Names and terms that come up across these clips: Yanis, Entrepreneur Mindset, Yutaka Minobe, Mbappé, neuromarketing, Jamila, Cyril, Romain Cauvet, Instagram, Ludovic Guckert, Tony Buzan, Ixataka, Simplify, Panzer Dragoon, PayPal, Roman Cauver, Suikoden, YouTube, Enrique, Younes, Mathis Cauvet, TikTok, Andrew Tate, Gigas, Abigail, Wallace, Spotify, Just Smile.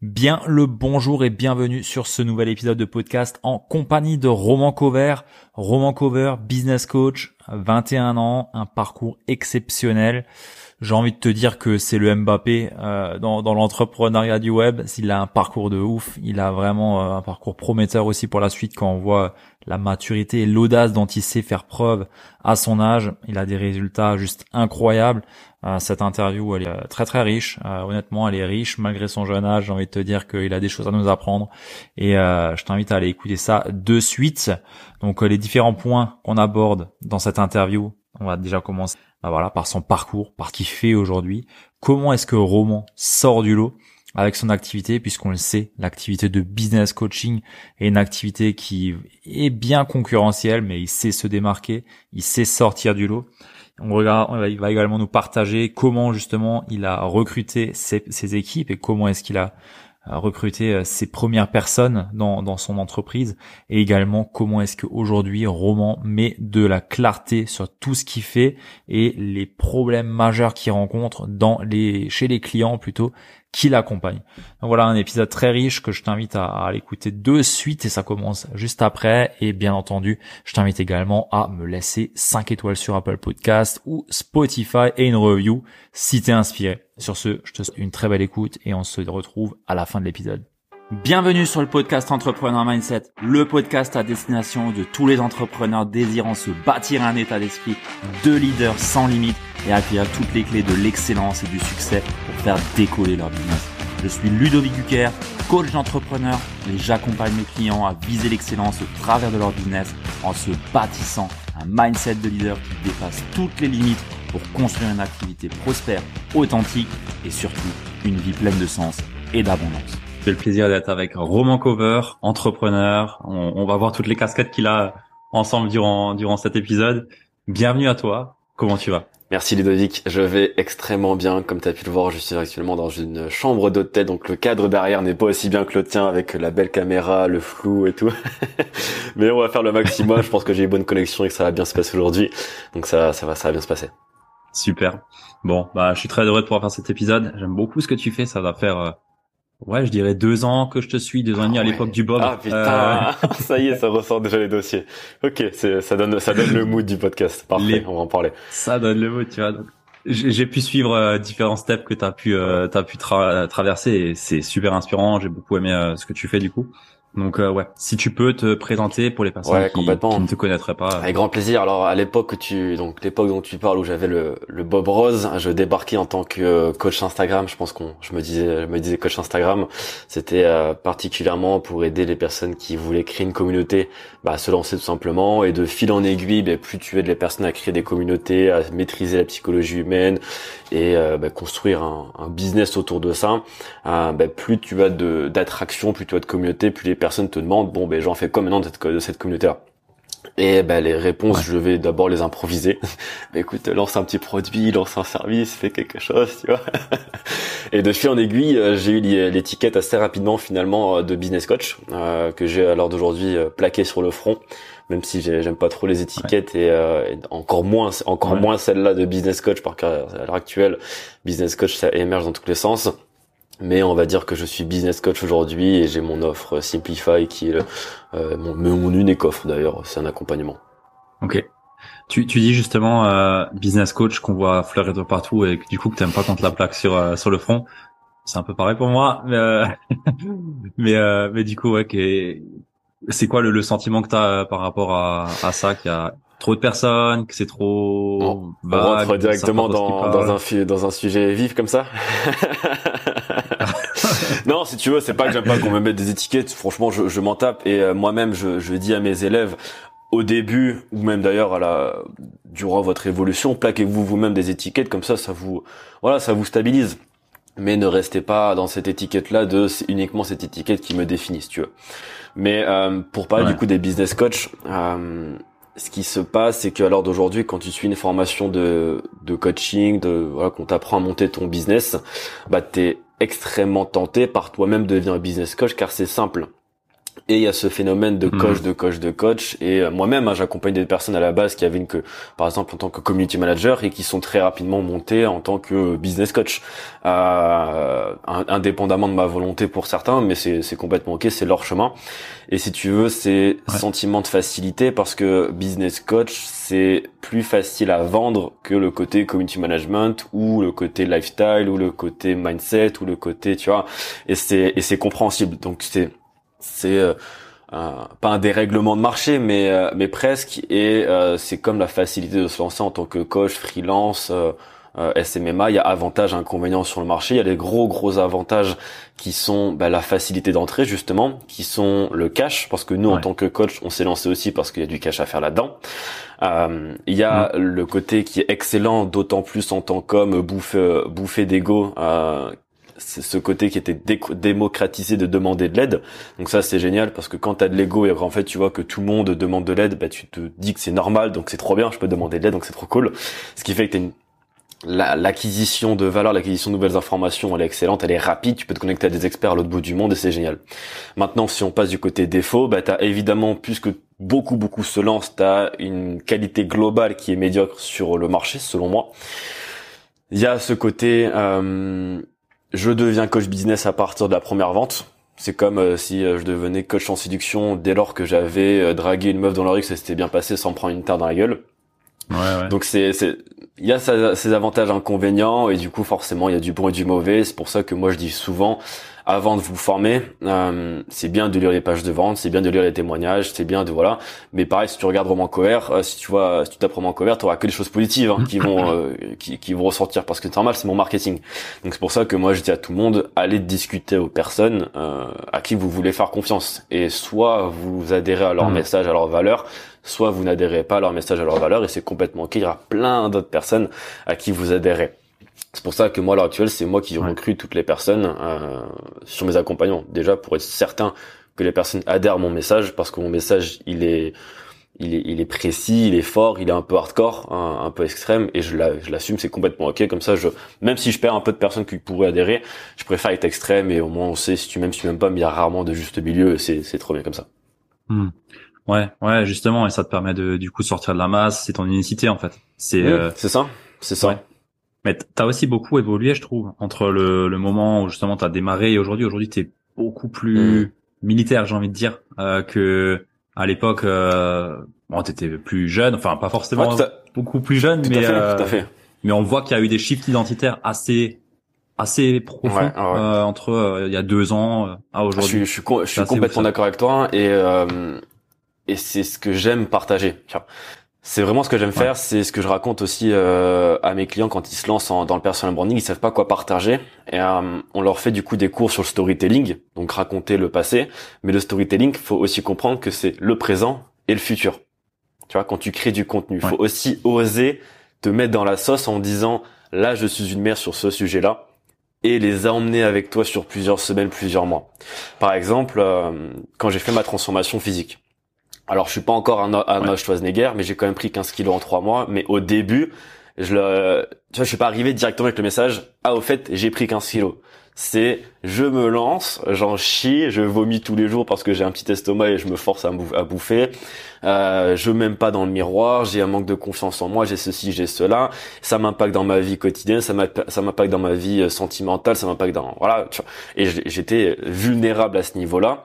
Bien le bonjour et bienvenue sur ce nouvel épisode de podcast en compagnie de Romain Cauvet. Romain Cauvet, business coach, 21 ans, un parcours exceptionnel. J'ai envie de te dire que c'est le Mbappé dans l'entrepreneuriat du web. Il a un parcours de ouf, il a vraiment un parcours prometteur aussi pour la suite quand on voit la maturité et l'audace dont il sait faire preuve à son âge. Il a des résultats juste incroyables. Cette interview, elle est très très riche. Honnêtement, elle est riche malgré son jeune âge. J'ai envie de te dire qu'il a des choses à nous apprendre et je t'invite à aller écouter ça de suite. Donc les différents points qu'on aborde dans cette interview, on va déjà commencer par son parcours, par ce qu'il fait aujourd'hui. Comment est-ce que Romain sort du lot avec son activité, puisqu'on le sait, l'activité de business coaching est une activité qui est bien concurrentielle, mais il sait se démarquer, il sait sortir du lot. Il va également nous partager comment justement il a recruté ses équipes et comment est-ce qu'il a recruté ses premières personnes dans son entreprise, et également comment est-ce qu'aujourd'hui Romain met de la clarté sur tout ce qu'il fait et les problèmes majeurs qu'il rencontre chez les clients plutôt qui l'accompagnent. Donc voilà un épisode très riche que je t'invite à l'écouter de suite, et ça commence juste après. Et bien entendu, je t'invite également à me laisser 5 étoiles sur Apple Podcast ou Spotify et une review si t'es inspiré. Sur ce, je te souhaite une très belle écoute et on se retrouve à la fin de l'épisode. Bienvenue sur le podcast Entrepreneur Mindset, le podcast à destination de tous les entrepreneurs désirant se bâtir un état d'esprit de leader sans limite et acquérir toutes les clés de l'excellence et du succès pour faire décoller leur business. Je suis Ludovic Guckert, coach d'entrepreneur, et j'accompagne mes clients à viser l'excellence au travers de leur business en se bâtissant un mindset de leader qui dépasse toutes les limites pour construire une activité prospère, authentique et surtout une vie pleine de sens et d'abondance. J'ai le plaisir d'être avec Romain Cauvet, entrepreneur. On va voir toutes les casquettes qu'il a ensemble durant cet épisode. Bienvenue à toi. Comment tu vas ? Merci Ludovic, je vais extrêmement bien. Comme tu as pu le voir, je suis actuellement dans une chambre d'hôtel, donc le cadre derrière n'est pas aussi bien que le tien avec la belle caméra, le flou et tout. Mais on va faire le maximum, je pense que j'ai une bonne connexion et que ça va bien se passer aujourd'hui. Donc ça va bien se passer. Super. Bon, je suis très heureux de pouvoir faire cet épisode. J'aime beaucoup ce que tu fais. Ça va faire, je dirais 2 ans que je te suis, 2 ans et demi à l'époque du Bob. Ah putain, ça y est, ça ressort déjà les dossiers. Ok, ça donne le mood du podcast. Parfait, on va en parler. Ça donne le mood, tu vois. Donc, j'ai pu suivre différents steps que t'as pu traverser et c'est super inspirant. J'ai beaucoup aimé ce que tu fais du coup. Donc si tu peux te présenter pour les personnes qui ne te connaîtraient pas. Avec grand plaisir. Alors à l'époque l'époque dont tu parles où j'avais le Bob Rose, je débarquais en tant que coach Instagram. Je me disais coach Instagram. C'était particulièrement pour aider les personnes qui voulaient créer une communauté, à se lancer tout simplement. Et de fil en aiguille, plus tu aides les personnes à créer des communautés, à maîtriser la psychologie humaine et construire un business autour de ça, plus tu as d'attraction, plus tu as de communauté, plus les personnes te demandent j'en fais quoi maintenant de cette communauté là, et les réponses je vais d'abord les improviser. Écoute, lance un petit produit, lance un service, fais quelque chose, tu vois. Et de fil en aiguille, j'ai eu l'étiquette assez rapidement finalement de business coach que j'ai à l'heure d'aujourd'hui plaqué sur le front, même si j'aime pas trop les étiquettes et encore moins celle-là de business coach, parce qu'à l'heure actuelle business coach ça émerge dans tous les sens. Mais on va dire que je suis business coach aujourd'hui et j'ai mon offre Simplify qui est mon unique offre d'ailleurs, c'est un accompagnement. Ok. Tu dis justement business coach qu'on voit fleurir de partout et que, du coup que t'aimes pas quand la plaque sur le front. C'est un peu pareil pour moi, mais du coup c'est quoi le sentiment que t'as par rapport à ça, qu'il y a trop de personnes, que c'est trop vague, on rentre directement dans un sujet vif comme ça. Non, si tu veux, c'est pas que j'aime pas qu'on me mette des étiquettes. Franchement, je m'en tape et moi-même, je dis à mes élèves au début ou même d'ailleurs durant votre évolution, plaquez-vous vous-même des étiquettes, comme ça vous stabilise. Mais ne restez pas dans cette étiquette-là c'est uniquement cette étiquette qui me définit, si tu veux. Mais pour parler du coup des business coachs, ce qui se passe, c'est qu'à l'heure d'aujourd'hui, quand tu suis une formation de coaching, qu'on t'apprend à monter ton business, t'es extrêmement tenté par toi-même de devenir business coach, car c'est simple. Et il y a ce phénomène de coach, de coach. Et moi-même, hein, j'accompagne des personnes à la base qui avaient par exemple, en tant que community manager et qui sont très rapidement montées en tant que business coach, indépendamment de ma volonté pour certains, mais c'est complètement ok, c'est leur chemin. Et si tu veux, c'est sentiment de facilité, parce que business coach, c'est plus facile à vendre que le côté community management ou le côté lifestyle ou le côté mindset ou le côté, tu vois. Et c'est compréhensible. Donc c'est pas un dérèglement de marché, mais presque. Et c'est comme la facilité de se lancer en tant que coach, freelance, SMMA. Il y a avantages et inconvénients sur le marché. Il y a les gros avantages qui sont la facilité d'entrée, justement, qui sont le cash, parce que nous, en tant que coach, on s'est lancé aussi parce qu'il y a du cash à faire là-dedans. Il y a le côté qui est excellent, d'autant plus en tant qu'homme bouffé d'ego, c'est ce côté qui était démocratisé de demander de l'aide. Donc ça, c'est génial, parce que quand t'as de l'ego et en fait tu vois que tout le monde demande de l'aide, tu te dis que c'est normal, donc c'est trop bien, je peux demander de l'aide, donc c'est trop cool. Ce qui fait que t'as l'acquisition de valeur, l'acquisition de nouvelles informations, elle est excellente, elle est rapide, tu peux te connecter à des experts à l'autre bout du monde et c'est génial. Maintenant, si on passe du côté défaut, t'as évidemment, puisque beaucoup se lancent, t'as une qualité globale qui est médiocre sur le marché, selon moi. Il y a ce côté... je deviens coach business à partir de la première vente. C'est comme si je devenais coach en séduction dès lors que j'avais dragué une meuf dans la rue, que ça s'était bien passé sans me prendre une tarte dans la gueule. Ouais. Donc il y a ces avantages inconvénients, et du coup forcément il y a du bon et du mauvais. C'est pour ça que moi je dis souvent, avant de vous former, c'est bien de lire les pages de vente, c'est bien de lire les témoignages, c'est bien de Mais pareil, si tu regardes Romain Cauvet, si tu tapes Romain Cauvet, t'auras que des choses positives qui vont ressortir, parce que c'est normal, c'est mon marketing. Donc c'est pour ça que moi je dis à tout le monde, allez discuter aux personnes à qui vous voulez faire confiance, et soit vous adhérez à leur message, à leur valeur, soit vous n'adhérez pas à leur message, à leur valeur, et c'est complètement ok, il y aura plein d'autres personnes à qui vous adhérez. C'est pour ça que moi, à l'heure actuelle, c'est moi qui recrute toutes les personnes sur mes accompagnants. Déjà, pour être certain que les personnes adhèrent à mon message, parce que mon message, il est précis, il est fort, il est un peu hardcore, un peu extrême, et je l'assume, c'est complètement ok. Comme ça, même si je perds un peu de personnes qui pourraient adhérer, je préfère être extrême, et au moins on sait si tu m'aimes, si tu m'aimes pas, mais il y a rarement de juste milieu, et c'est trop bien comme ça. Mmh. Ouais, justement, et ça te permet du coup de sortir de la masse, c'est ton unicité en fait. C'est ça. Ouais. Mais t'as aussi beaucoup évolué, je trouve, entre le moment où justement t'as démarré et aujourd'hui t'es beaucoup plus militaire, j'ai envie de dire, que à l'époque. T'étais plus jeune, enfin pas forcément beaucoup plus jeune, tout à fait. Mais on voit qu'il y a eu des shifts identitaires assez profond entre il y a 2 ans à aujourd'hui. Je suis complètement d'accord avec toi, et c'est ce que j'aime partager. C'est vraiment ce que j'aime faire, c'est ce que je raconte aussi à mes clients quand ils se lancent dans le personal branding, ils savent pas quoi partager, et on leur fait du coup des cours sur le storytelling, donc raconter le passé, mais le storytelling, faut aussi comprendre que c'est le présent et le futur. Tu vois, quand tu crées du contenu, faut aussi oser te mettre dans la sauce en disant là je suis une mère sur ce sujet-là, et les a emmenés avec toi sur plusieurs semaines, plusieurs mois. Par exemple, quand j'ai fait ma transformation physique. Alors, je suis pas encore un Arnold Schwarzenegger, mais j'ai quand même pris 15 kilos en 3 mois. Mais au début, je suis pas arrivé directement avec le message « Ah, au fait, j'ai pris 15 kilos ». C'est « Je me lance, j'en chie, je vomis tous les jours parce que j'ai un petit estomac et je me force à bouffer. Je m'aime pas dans le miroir, j'ai un manque de confiance en moi, j'ai ceci, j'ai cela. Ça m'impacte dans ma vie quotidienne, ça m'impacte dans ma vie sentimentale, ça m'impacte dans… » Voilà, tu vois. Et j'étais vulnérable à ce niveau-là.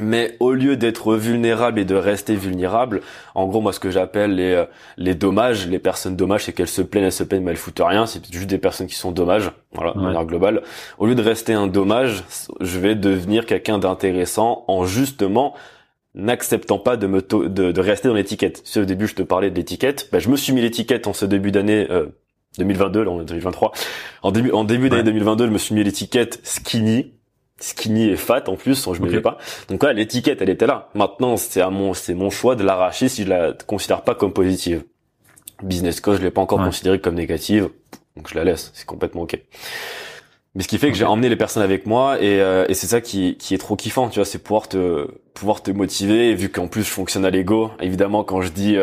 Mais au lieu d'être vulnérable et de rester vulnérable, en gros, moi, ce que j'appelle les dommages, les personnes dommages, c'est qu'elles se plaignent, mais elles foutent rien. C'est juste des personnes qui sont dommages, de manière globale. Au lieu de rester un dommage, je vais devenir quelqu'un d'intéressant en justement n'acceptant pas de rester dans l'étiquette. Si au début, je te parlais de l'étiquette, je me suis mis l'étiquette en ce début d'année 2022, là, on est en 2023. En début d'année 2022, je me suis mis l'étiquette skinny et fat en plus, je me fais pas. Donc là, l'étiquette, elle était là. Maintenant, c'est mon choix de l'arracher si je la considère pas comme positive. Business coach, je l'ai pas encore considérée comme négative, donc je la laisse. C'est complètement ok. Mais ce qui fait que j'ai emmené les personnes avec moi, et c'est ça qui est trop kiffant, tu vois, c'est pouvoir te motiver. Et vu qu'en plus je fonctionne à l'ego, évidemment, quand je dis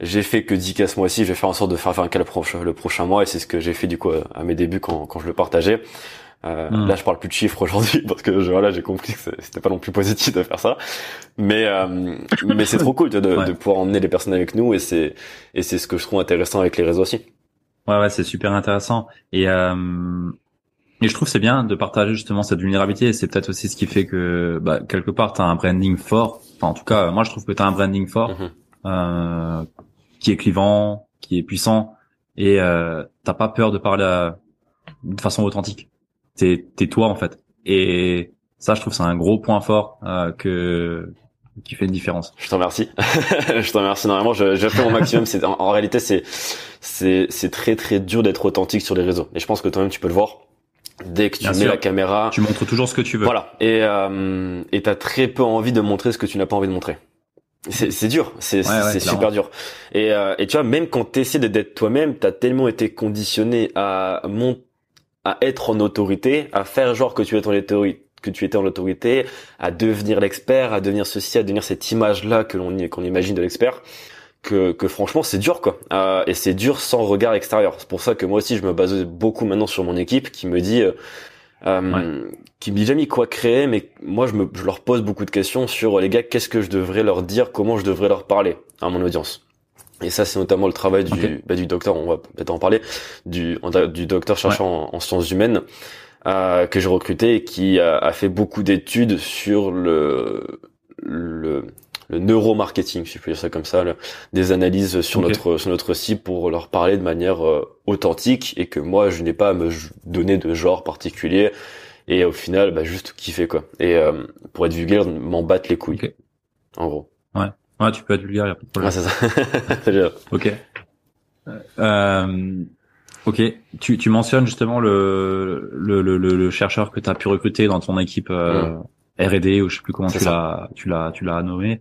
j'ai fait que 10K ce mois-ci, je vais faire en sorte de faire 20K le prochain mois, et c'est ce que j'ai fait du coup à mes débuts quand je le partageais. Là, je parle plus de chiffres aujourd'hui parce que voilà, j'ai compris que c'était pas non plus positif de faire ça. Mais c'est trop cool de pouvoir emmener les personnes avec nous, et c'est ce que je trouve intéressant avec les réseaux aussi. Ouais, c'est super intéressant. Et je trouve que c'est bien de partager justement cette vulnérabilité, et c'est peut-être aussi ce qui fait que, bah, quelque part, t'as un branding fort. Enfin, en tout cas, moi, je trouve que t'as un branding fort, qui est clivant, qui est puissant, et t'as pas peur de parler de façon authentique. T'es toi, en fait. Et ça, je trouve que c'est un gros point fort qui fait une différence. Je t'en remercie. Normalement, j'ai fait mon maximum. En réalité, c'est très, très dur d'être authentique sur les réseaux. Et je pense que toi-même, tu peux le voir. Dès que tu mets la caméra, tu montres toujours ce que tu veux. Voilà. Et t'as très peu envie de montrer ce que tu n'as pas envie de montrer. C'est dur. C'est super dur. Et tu vois, même quand t'essaies d'être toi-même, t'as tellement été conditionné à être en autorité, à faire genre que tu es en autorité, à devenir l'expert, à devenir ceci, à devenir cette image-là qu'on imagine de l'expert, que franchement c'est dur quoi, et c'est dur sans regard extérieur. C'est pour ça que moi aussi je me base beaucoup maintenant sur mon équipe qui me dit qui me dit jamais quoi créer, mais moi je leur pose beaucoup de questions sur les gars, qu'est-ce que je devrais leur dire, comment je devrais leur parler à mon audience. Et ça, c'est notamment le travail du docteur, on va peut-être en parler, du docteur cherchant en sciences humaines que j'ai recruté, et qui a fait beaucoup d'études sur le neuromarketing, si je peux dire ça comme ça, des analyses sur notre cible pour leur parler de manière authentique, et que moi je n'ai pas à me donner de genre particulier, et au final juste kiffer quoi. Et pour être vulgaire, m'en battre les couilles. Okay. En gros. Ouais, tu peux être vulgaire, y a pas de problème. Ah, c'est ça. C'est bien. OK. OK, tu mentionnes justement le chercheur que tu as pu recruter dans ton équipe R&D, ou je sais plus comment tu l'as nommé.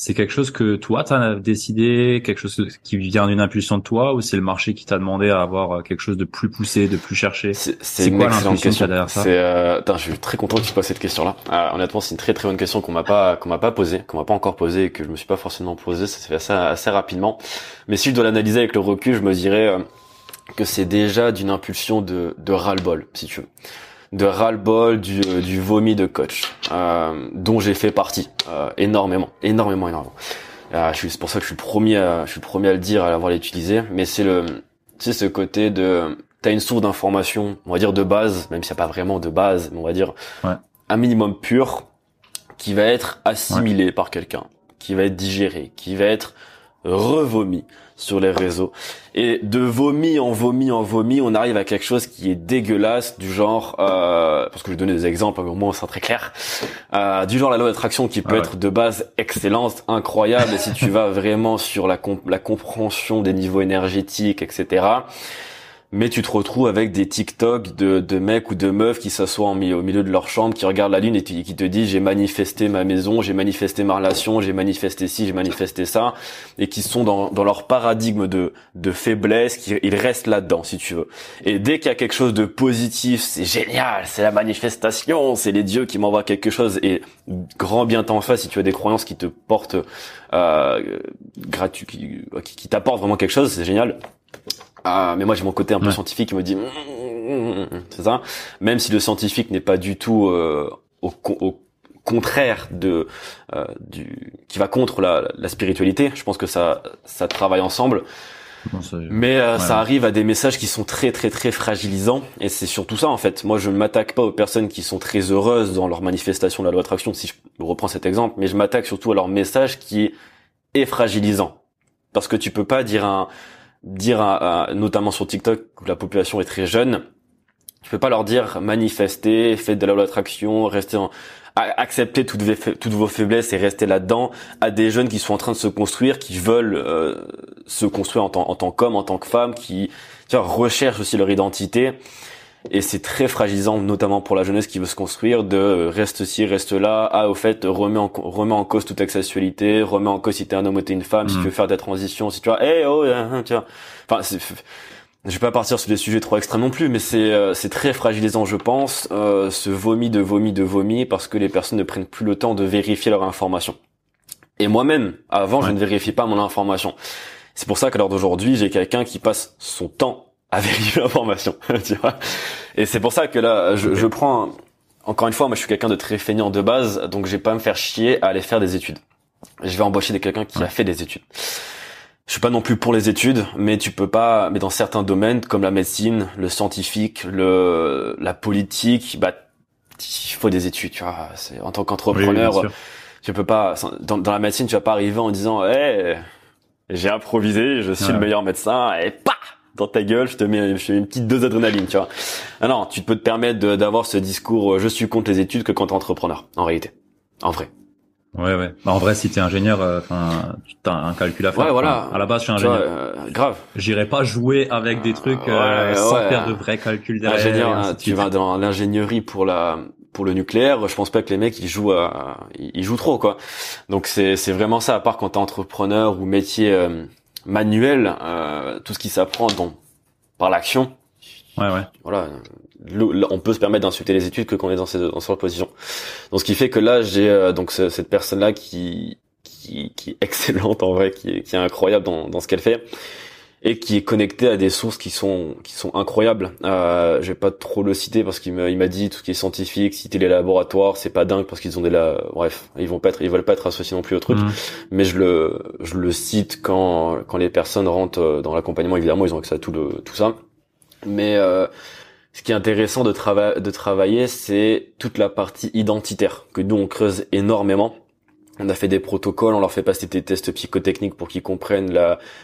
C'est quelque chose que toi t'as décidé, quelque chose qui vient d'une impulsion de toi, ou c'est le marché qui t'a demandé à avoir quelque chose de plus poussé, de plus cherché? C'est quoi l'impulsion qu'il y a derrière ça? Je suis très content que tu poses cette question-là. Honnêtement, c'est une très très bonne question qu'on m'a pas encore posée, et que je me suis pas forcément posée. Ça s'est fait assez rapidement. Mais si je dois l'analyser avec le recul, je me dirais que c'est déjà d'une impulsion de ras-le-bol, si tu veux. De ras-le-bol du vomi de coach, dont j'ai fait partie énormément. C'est pour ça que je suis le premier à le dire, à l'avoir utilisé. Mais c'est ce côté de, t'as une source d'information, on va dire de base, même s'il n'y a pas vraiment de base, mais on va dire un minimum pur, qui va être assimilé par quelqu'un, qui va être digéré, qui va être revomi sur les réseaux, et de vomi en vomi on arrive à quelque chose qui est dégueulasse, du genre parce que je vais donner des exemples, mais au moins c'est très clair, du genre la loi d'attraction, qui peut être de base excellente, incroyable, et si tu vas vraiment sur la compréhension des niveaux énergétiques, etc. Mais tu te retrouves avec des TikTok de mecs ou de meufs qui s'assoient au milieu de leur chambre, qui regardent la lune, et qui te disent j'ai manifesté ma maison, j'ai manifesté ma relation, j'ai manifesté ci, j'ai manifesté ça, et qui sont dans leur paradigme de faiblesse, ils restent là-dedans si tu veux. Et dès qu'il y a quelque chose de positif, c'est génial, c'est la manifestation, c'est les dieux qui m'envoient quelque chose, et grand bien t'en fasse si tu as des croyances qui te portent gratuit, qui t'apportent vraiment quelque chose, c'est génial. Mais moi j'ai mon côté un peu scientifique qui me dit c'est ça, même si le scientifique n'est pas du tout au contraire qui va contre la spiritualité. Je pense que ça travaille ensemble. Ça arrive à des messages qui sont très très très fragilisants, et c'est surtout ça en fait. Moi je ne m'attaque pas aux personnes qui sont très heureuses dans leur manifestation de la loi d'attraction, si je reprends cet exemple, mais je m'attaque surtout à leur message qui est fragilisant, parce que tu peux pas dire, notamment sur TikTok où la population est très jeune, tu peux pas leur dire manifestez, faites de la loi d'attraction, acceptez toutes vos faiblesses et restez là-dedans, à des jeunes qui sont en train de se construire, qui veulent se construire en tant qu'homme, en tant que femme, qui recherchent aussi leur identité. Et c'est très fragilisant, notamment pour la jeunesse qui veut se construire, de reste ci, reste là, au fait, remets en cause toute ta sexualité, remets en cause si t'es un homme ou t'es une femme, si tu veux faire de la transition, si tu vois, je vais pas partir sur des sujets trop extrêmes non plus, mais c'est très fragilisant, je pense, ce vomi, parce que les personnes ne prennent plus le temps de vérifier leur information. Et moi-même, avant, je ne vérifiais pas mon information. C'est pour ça qu'à l'heure d'aujourd'hui, j'ai quelqu'un qui passe son temps à vérifier l'information, tu vois. Et c'est pour ça que là, je prends, encore une fois, moi je suis quelqu'un de très feignant de base, donc je vais pas me faire chier à aller faire des études. Je vais embaucher quelqu'un qui a fait des études. Je suis pas non plus pour les études, mais tu peux pas, mais dans certains domaines comme la médecine, le scientifique, la politique, bah il faut des études, tu vois. C'est en tant qu'entrepreneur, oui, tu peux pas dans la médecine, tu vas pas arriver en disant hey, j'ai improvisé, je suis le meilleur médecin et paf dans ta gueule, je te mets une petite dose d'adrénaline, tu vois. Ah non, tu peux te permettre d'avoir ce discours je suis contre les études que quand t'es entrepreneur en réalité. En vrai. Ouais. Bah, en vrai, si t'es ingénieur, enfin, t'as un calcul à faire. Ouais, voilà. À la base, je suis ingénieur. Grave. J'irai pas jouer avec des trucs sans faire de vrais calculs derrière. Ingénieur, tu vas dans l'ingénierie pour le nucléaire. Je pense pas que les mecs ils jouent trop quoi. Donc c'est vraiment ça. À part quand t'es entrepreneur ou métier manuel, tout ce qui s'apprend par l'action. Ouais. Voilà. On peut se permettre d'insulter les études que quand on est dans cette position. Donc ce qui fait que là j'ai donc cette personne là qui est excellente en vrai, qui est incroyable dans ce qu'elle fait et qui est connectée à des sources qui sont incroyables. Je vais pas trop le citer parce qu'il m'a dit tout ce qui est scientifique, citer les laboratoires, c'est pas dingue parce qu'ils ont bref, ils veulent pas être associés non plus au truc. Mais je le cite quand les personnes rentrent dans l'accompagnement, évidemment, ils ont accès à tout ça. Mais ce qui est intéressant de travailler, c'est toute la partie identitaire que nous on creuse énormément. On a fait des protocoles, on leur fait passer des tests psychotechniques pour qu'ils comprennent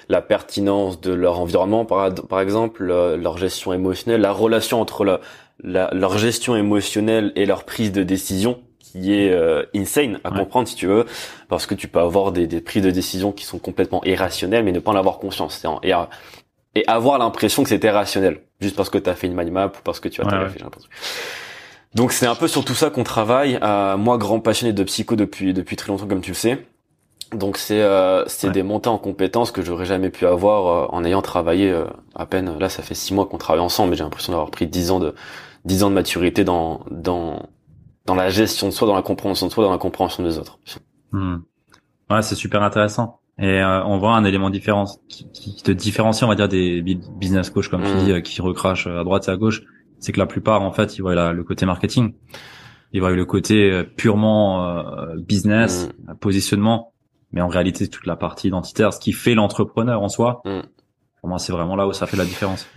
la pertinence de leur environnement, par exemple, leur gestion émotionnelle, la relation entre leur gestion émotionnelle et leur prise de décision, qui est insane à comprendre si tu veux, parce que tu peux avoir des prises de décision qui sont complètement irrationnelles, mais ne pas en avoir conscience. Et avoir l'impression que c'était rationnel, juste parce que t'as fait une mind map ou parce que tu as réfléchi. Donc c'est un peu sur tout ça qu'on travaille. Moi, grand passionné de psycho depuis très longtemps, comme tu le sais. Donc c'est des montées en compétences que j'aurais jamais pu avoir en ayant travaillé à peine. Là, ça fait 6 mois qu'on travaille ensemble, mais j'ai l'impression d'avoir pris 10 ans de maturité dans la gestion de soi, dans la compréhension de soi, dans la compréhension des autres. Ouais, c'est super intéressant. Et on voit un élément différent qui te différencie, on va dire, des business coach comme tu dis, qui recrachent à droite et à gauche. C'est que la plupart, en fait, ils voient le côté marketing, ils voient le côté purement business, positionnement, mais en réalité toute la partie identitaire, ce qui fait l'entrepreneur en soi. Pour moi, c'est vraiment là où ça fait la différence.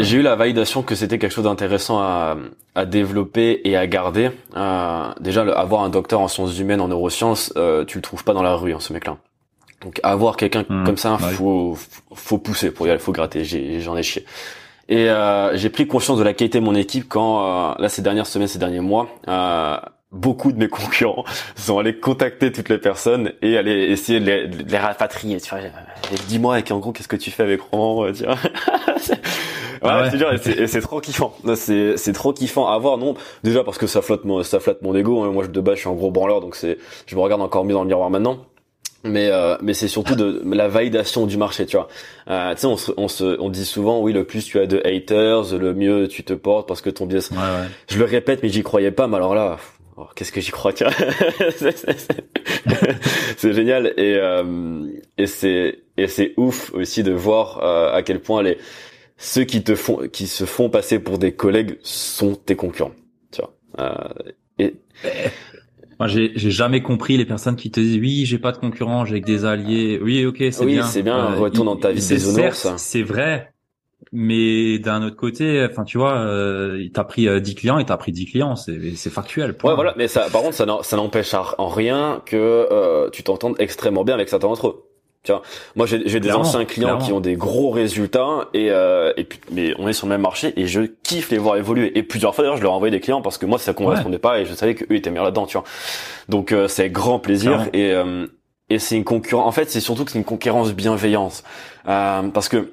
J'ai eu la validation que c'était quelque chose d'intéressant à développer et à garder. Déjà, avoir un docteur en sciences humaines, en neurosciences, tu le trouves pas dans la rue, hein, ce mec-là. Donc avoir quelqu'un comme ça, faut pousser pour y aller, faut gratter. J'en ai chié. Et j'ai pris conscience de la qualité de mon équipe quand là ces dernières semaines, ces derniers mois, beaucoup de mes concurrents sont allés contacter toutes les personnes et aller essayer de les rapatrier. Tu vois, dis-moi, en gros, qu'est-ce que tu fais avec Romain, tu vois. C'est dur, et c'est trop kiffant. C'est trop kiffant à voir, non? Déjà parce que ça flatte mon ego. Moi, de base, je suis un gros branleur, donc je me regarde encore mieux dans le miroir maintenant. Mais c'est surtout de la validation du marché, tu vois. Tu sais, on dit souvent, oui, le plus tu as de haters, le mieux tu te portes parce que ton business. Ouais. Je le répète, mais j'y croyais pas. Mais alors là, qu'est-ce que j'y crois, tiens. C'est génial et c'est ouf aussi de voir à quel point ceux qui se font passer pour des collègues sont tes concurrents, tu vois. Moi, j'ai jamais compris les personnes qui te disent oui, j'ai pas de concurrents, j'ai que des alliés. Oui, ok, c'est bien. Oui, c'est bien. Retourne dans ta vie des honneurs. C'est vrai, mais d'un autre côté, enfin, tu vois, il t'a pris 10 clients, c'est factuel. Point. Ouais, voilà. Mais ça, par contre, ça n'empêche en rien que tu t'entendes extrêmement bien avec certains d'entre eux. Tu vois, moi, j'ai des anciens clients qui ont des gros résultats mais on est sur le même marché et je kiffe les voir évoluer. Et plusieurs fois, d'ailleurs, je leur ai envoyé des clients parce que moi, ça correspondait pas et je savais qu'eux étaient meilleurs là-dedans, tu vois. Donc, c'est grand plaisir et c'est une concurrence. En fait, c'est surtout que c'est une concurrence bienveillante. Parce que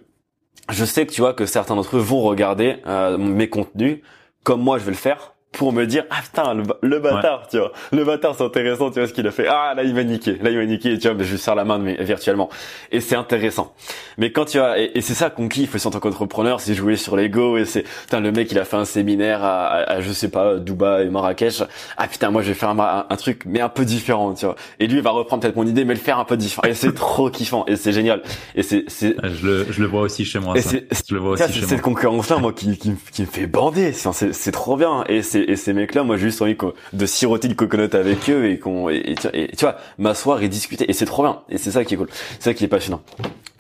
je sais que, tu vois, que certains d'entre eux vont regarder mes contenus comme moi, je vais le faire. pour me dire, ah putain, le bâtard, ouais. Tu vois. Le bâtard, c'est intéressant, tu vois ce qu'il a fait. Ah, là, il m'a niqué. Là, il m'a niqué. Et tu vois, je lui serre la main, mais virtuellement. Et c'est intéressant. Mais quand tu as, et c'est ça qu'on kiffe aussi en tant qu'entrepreneur, c'est jouer sur l'ego, et c'est, putain, le mec, il a fait un séminaire à je sais pas, Dubaï et Marrakech. Ah putain, moi, je vais faire un truc, mais un peu différent, tu vois. Et lui, il va reprendre peut-être mon idée, mais le faire un peu différent. Et c'est trop kiffant. Et c'est génial. Et c'est. Je le vois aussi chez moi. Et ça. Je le vois aussi chez moi. Cette concurrence-là, moi, qui me fait bander. C'est trop bien. Et ces mecs-là, moi, j'ai juste envie de siroter le coconut avec eux et tu vois, m'asseoir et discuter. Et c'est trop bien. Et c'est ça qui est cool. C'est ça qui est passionnant.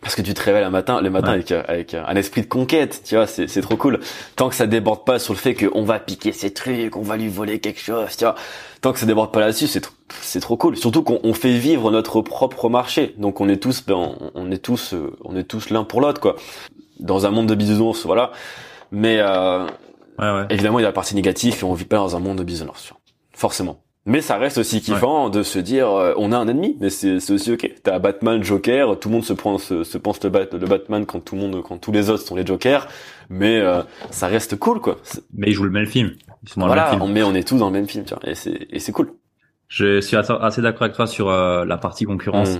Parce que tu te réveilles le matin ouais. avec un esprit de conquête, tu vois, c'est trop cool. Tant que ça déborde pas sur le fait qu'on va piquer ses trucs, on va lui voler quelque chose, tu vois. Tant que ça déborde pas là-dessus, c'est trop cool. Surtout qu'on fait vivre notre propre marché. Donc on est tous l'un pour l'autre, quoi. Dans un monde de bisounours, voilà. Mais ouais. Évidemment, il y a la partie négative et on vit pas dans un monde de bisounours, forcément. Mais ça reste aussi kiffant ouais. de se dire on a un ennemi, mais c'est aussi ok. T'as Batman, Joker, tout le monde se pense le Batman quand tous les autres sont les Jokers, mais ça reste cool quoi. Mais ils jouent le même film. Ils sont dans le même film. Mais on est tous dans le même film, tu vois, et c'est cool. Je suis assez d'accord avec toi sur la partie concurrence.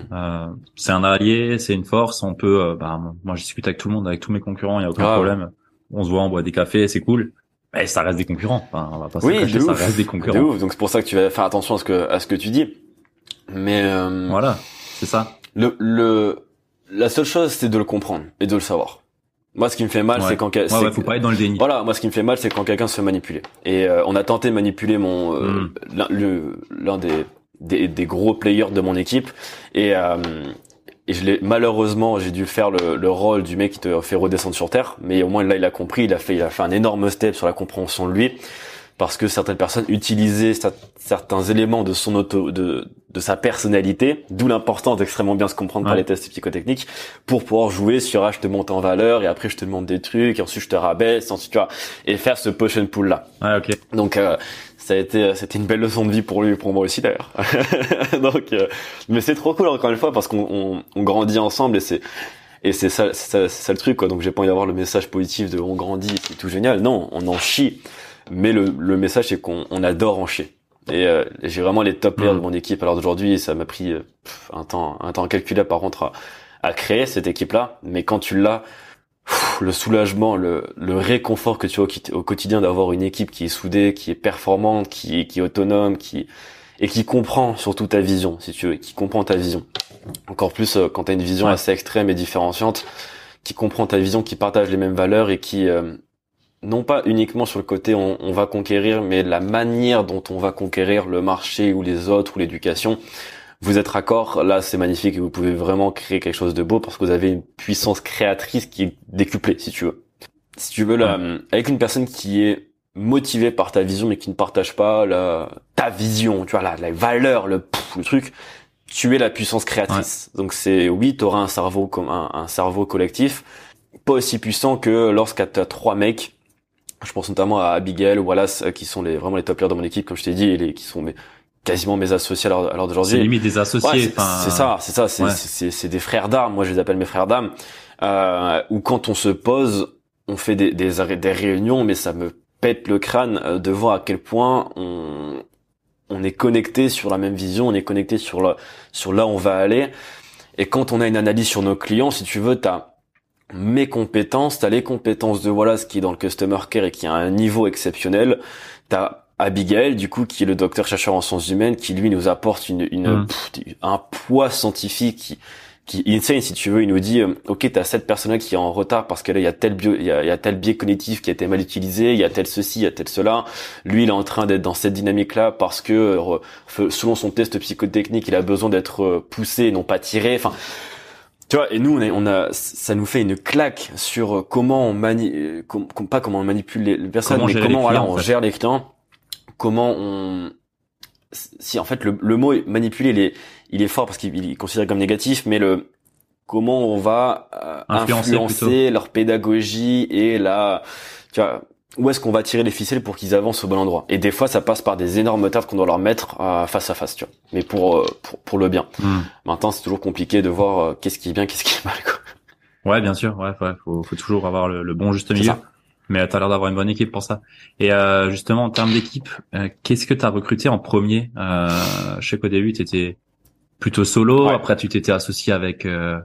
C'est un allié, c'est une force. On peut, moi je discute avec tout le monde, avec tous mes concurrents, il y a aucun problème. On se voit, on boit des cafés, c'est cool. Mais ça reste des concurrents. Enfin, on va pas se cacher, ça reste des concurrents. De ouf. Donc c'est pour ça que tu vas faire attention à ce que tu dis. Mais voilà, c'est ça. La seule chose, c'est de le comprendre et de le savoir. Moi, ce qui me fait mal, c'est quand faut pas être dans le déni. Voilà, moi, ce qui me fait mal, c'est quand quelqu'un se fait manipuler. Et on a tenté de manipuler mon l'un des gros players de mon équipe et malheureusement, j'ai dû faire le rôle du mec qui te fait redescendre sur terre. Mais au moins, là, il a compris. Il a fait un énorme step sur la compréhension de lui. Parce que certaines personnes utilisaient certains éléments de son de sa personnalité. D'où l'importance d'extrêmement bien se comprendre par les tests psychotechniques pour pouvoir jouer sur, je te monte en valeur et après, je te demande des trucs et ensuite, je te rabaisse, ensuite, tu vois, et faire ce push and pull là. Ah, ok. Donc, c'était une belle leçon de vie pour lui et pour moi aussi d'ailleurs. Donc, mais c'est trop cool encore une fois parce qu'on grandit ensemble et c'est ça le truc quoi. Donc j'ai pas envie d'avoir le message positif de on grandit, c'est tout génial. Non, on en chie. Mais le message c'est qu'on adore en chier. Et j'ai vraiment les top players de mon équipe. Alors d'aujourd'hui, ça m'a pris un temps incalculable par contre à créer cette équipe là. Mais quand tu l'as, le soulagement, le réconfort que tu as au quotidien d'avoir une équipe qui est soudée, qui est performante, qui est autonome, qui comprend surtout ta vision, si tu veux, qui comprend ta vision. Encore plus quand t'as une vision assez extrême et différenciante, qui comprend ta vision, qui partage les mêmes valeurs et qui, non pas uniquement sur le côté on va conquérir, mais la manière dont on va conquérir le marché ou les autres ou l'éducation, vous êtes raccord, là c'est magnifique et vous pouvez vraiment créer quelque chose de beau parce que vous avez une puissance créatrice qui est décuplée si tu veux. Si tu veux là, avec une personne qui est motivée par ta vision mais qui ne partage pas ta vision, tu vois la valeur, le truc, tu es la puissance créatrice. Ouais. Donc t'auras un cerveau comme un cerveau collectif, pas aussi puissant que lorsqu'à t'as trois mecs. Je pense notamment à Abigail ou Wallace qui sont vraiment les top players de mon équipe comme je t'ai dit et qui sont quasiment mes associés à l'heure d'aujourd'hui. C'est limite des associés. C'est des frères d'armes. Moi, je les appelle mes frères d'armes. Où quand on se pose, on fait des réunions, mais ça me pète le crâne de voir à quel point on est connecté sur la même vision, on est connecté sur là où on va aller. Et quand on a une analyse sur nos clients, si tu veux, t'as mes compétences, t'as les compétences de Wallace qui est dans le customer care et qui a un niveau exceptionnel. T'as Abigail, du coup, qui est le docteur chercheur en sciences humaines, qui lui nous apporte un poids scientifique qui insane si tu veux. Il nous dit, ok, t'as cette personne-là qui est en retard parce qu'elle il y a tel biais cognitif qui a été mal utilisé, il y a tel ceci, il y a tel cela. Lui, il est en train d'être dans cette dynamique-là parce que selon son test psychotechnique, il a besoin d'être poussé et non pas tiré. Enfin. Tu vois, et nous, ça nous fait une claque sur comment pas comment on manipule les personnes, comment on gère les clients, si en fait le mot manipuler, il est fort parce qu'il est considéré comme négatif, mais comment on va influencer leur pédagogie et tu vois, où est-ce qu'on va tirer les ficelles pour qu'ils avancent au bon endroit. Et des fois, ça passe par des énormes tartes qu'on doit leur mettre face à face, tu vois. Mais pour le bien. Maintenant, c'est toujours compliqué de voir qu'est-ce qui est bien, qu'est-ce qui est mal, quoi. Ouais, bien sûr. Ouais, faut toujours avoir le bon juste milieu. mais tu as l'air d'avoir une bonne équipe pour ça. Et justement, en termes d'équipe, qu'est-ce que tu as recruté en premier? Je sais qu'au début, tu étais plutôt solo. Ouais. Après, tu t'étais associé avec, je